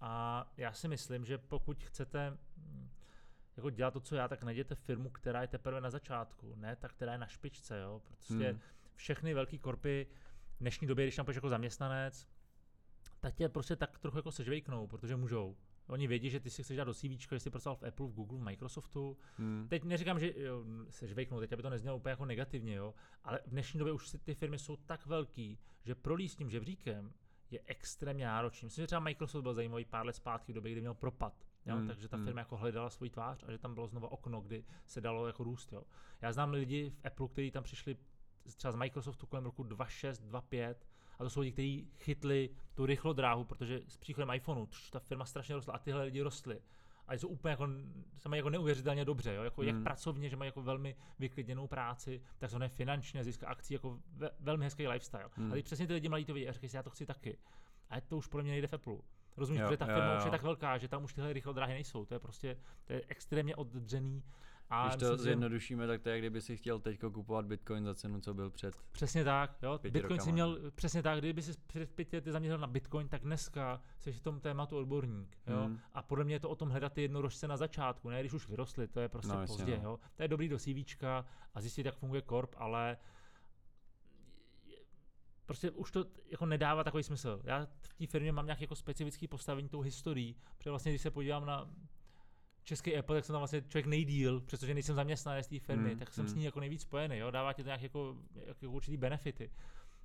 A já si myslím, že pokud chcete jako dělat to, co já, tak najděte firmu, která je teprve na začátku, ne tak, která je na špičce, jo. Prostě všechny velké korpy v dnešní době, když tam půjdeš jako zaměstnanec, tak tě prostě tak trochu jako sežvejknou, protože můžou. Oni vědí, že ty si chceš dát do CVčka, jestli pracoval v Apple, v Google, v Microsoftu. Teď neříkám, že sežvejknou, teď aby to neznělo úplně jako negativně, jo, ale v dnešní době už ty firmy jsou tak velký, že prolíst tím žebříkem je extrémně náročný. Myslím, že třeba Microsoft byl zajímavý pár let zpátky v době, kdy měl propad. Jo, takže ta firma jako hledala svůj tvář a že tam bylo znova okno, kdy se dalo jako růst, jo. Já znám lidi v Apple, kteří tam přišli třeba z Microsoftu kolem roku 2006, 2005 a to jsou lidi, kteří chytli tu rychlou dráhu, protože s příchodem iPhoneu ta firma strašně rostla a tyhle lidi rostly. A jsou úplně jako, se mají jako neuvěřitelně dobře, jo? Jako jak pracovně, že mají jako velmi vyklidněnou práci, tak samozřejmě finančně získá akcí, jako velmi hezký lifestyle. A teď přesně ty lidi mladí to vidí a říkají si, já to chci taky. A to už podle mě nejde v Appleu. Rozumíš, že ta firma už je tak velká, že tam už tyhle rychlodráhy nejsou. To je prostě to je extrémně oddřený. A když to zjednodušíme, tak to je, kdyby si chtěl teď kupovat Bitcoin za cenu, co byl před. Přesně tak, jo. Bitcoin si měl přesně tak, kdyby si před 5 lety zaměřil na Bitcoin, tak dneska jsi v tom tématu odborník, jo. Hmm. A podle mě je to o tom hledat ty jednorožce na začátku, ne když už vyrostly, to je prostě pozdě, jo. To je dobrý do CVčka a zjistit, jak funguje korp, ale prostě už to jako nedává takový smysl. Já v té firmě mám nějak jako specifický postavení tou historií, protože vlastně když se podívám na český Apple, tak jsem tam vlastně člověk nejdýl, přestože nejsem zaměstnanec té firmy, tak jsem s ní jako nejvíc spojený, jo? Dává ti to nějak jako určitý benefity.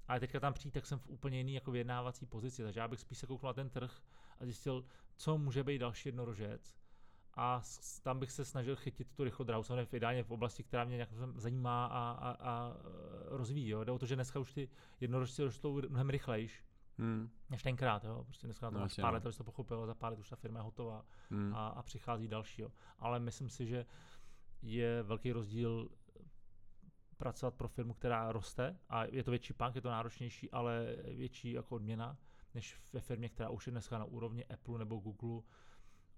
Ale teďka tam přijít, tak jsem v úplně jiný jako vyjednávací pozici, takže já bych spíš se kouknul na ten trh a zjistil, co může být další jednorožec. A tam bych se snažil chytit tu rychlodráhu, samozřejmě ideálně v oblasti, která mě nějak zajímá a rozvíjí. Jo. Jde o to, že dneska už ty jednorožci rostou mnohem rychlejš než tenkrát. Jo. Prostě dneska to máš pár let, abys to pochopil, za pár let už ta firma je hotová a přichází další. Jo. Ale myslím si, že je velký rozdíl pracovat pro firmu, která roste a je to větší punk, je to náročnější, ale větší jako odměna, než ve firmě, která už je dneska na úrovni Apple nebo Google.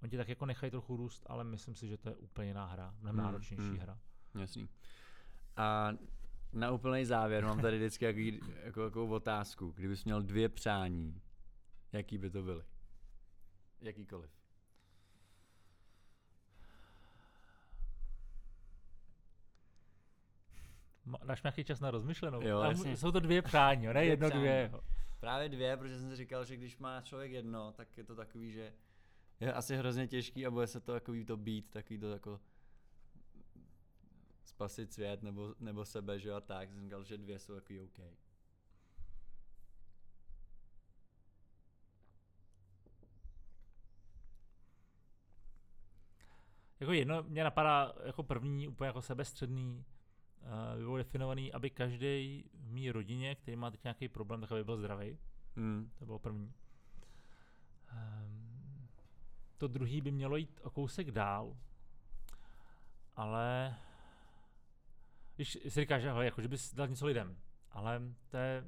Oni tě tak jako nechají trochu růst, ale myslím si, že to je úplně jiná hra, mnohem náročnější hra. Jasný. A na úplný závěr mám tady vždycky jako otázku. Kdybys měl 2 přání, jaký by to byly? Jakýkoliv. Dáš mi nějaký čas na rozmyšlenou. Jo, jsou to 2 přání, ne 2 jedno, přání. 2. Jo. Právě 2, protože jsem si říkal, že když má člověk 1, tak je to takový, že je asi hrozně těžký a bude se to takový to být, takový to jako spasit svět nebo sebe, že a tak. Jsem říkal, že 2 jsou takový OK. Jako jedno mě napadá jako první, úplně jako sebestředný, by bylo definovaný, aby každý v mý rodině, který má teď nějaký problém, tak aby byl zdravý. To bylo první. To druhý by mělo jít o kousek dál, ale když si říkáš, že, jako, že bys dal něco lidem, ale to je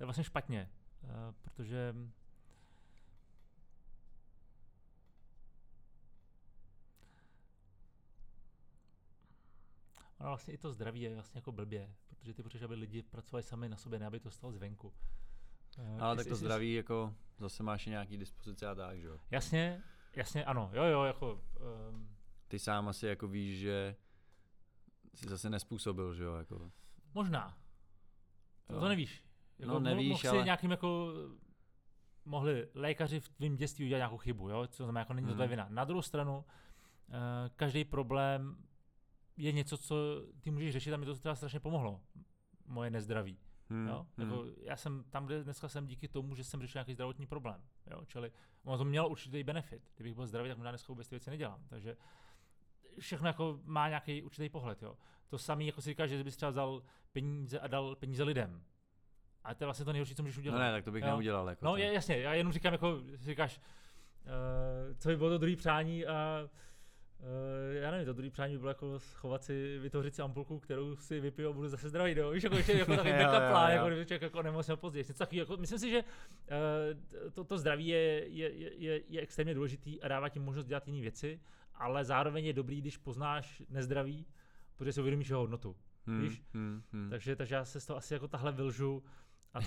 vlastně špatně, protože ono vlastně i to zdraví je vlastně jako blbě, protože ty potřebuješ, aby lidi pracovali sami na sobě, ne aby to stalo zvenku. Ale tak to zdraví jako zase máš nějaký dispozice a tak, že jo? Jasně. Jasně, ano, jo, jako... Ty sám asi jako víš, že jsi zase nespůsobil, že jo, jako... Možná. Jo. To nevíš. Jako, no nevíš, ale... nějakým jako... Mohli lékaři v tvým dětství udělat nějakou chybu, jo, co znamená, jako není to tvoje vina. Na druhou stranu, každý problém je něco, co ty můžeš řešit a mi to třeba strašně pomohlo. Moje nezdraví. Jo? Jako já jsem tam, kde dneska jsem díky tomu, že jsem řešil nějaký zdravotní problém. Jo? Čili ono to mělo určitý benefit. Kdybych byl zdravý, tak možná dneska vůbec ty věci nedělám. Takže všechno jako má nějaký určitý pohled. Jo? To samé jako si říká, že bys třeba vzal peníze a dal peníze lidem. A to je vlastně to nejhorší, co můžeš udělat. No ne, tak to bych neudělal. Jako no jasně, já jenom říkám, jako si říkáš, co by bylo to druhý přání a... já nevím, to druhý přání by bylo jako schovat si, vytvořit si ampulku, kterou si vypiju a budu zase zdravý, no? Víš, jako ještě jako takový backup plán, jako kdyby člověk jako nemocnil později. Jako, myslím si, že to zdraví je extrémně důležitý a dává ti možnost dělat jiné věci, ale zároveň je dobrý, když poznáš nezdraví, protože si uvědomíš jeho hodnotu, víš? Takže já se z toho asi jako tahle vylžu a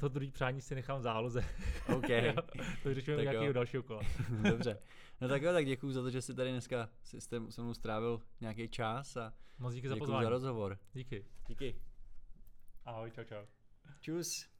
to druhý přání si nechám v záloze. Okay. To řešíme nějakého dalšího kola. Dobře. No tak jo, tak děkuju za to, že jsi tady dneska se mnou strávil nějaký čas a moc díky za pozvání. Děkuju za rozhovor. Díky. Ahoj, čau. Čus.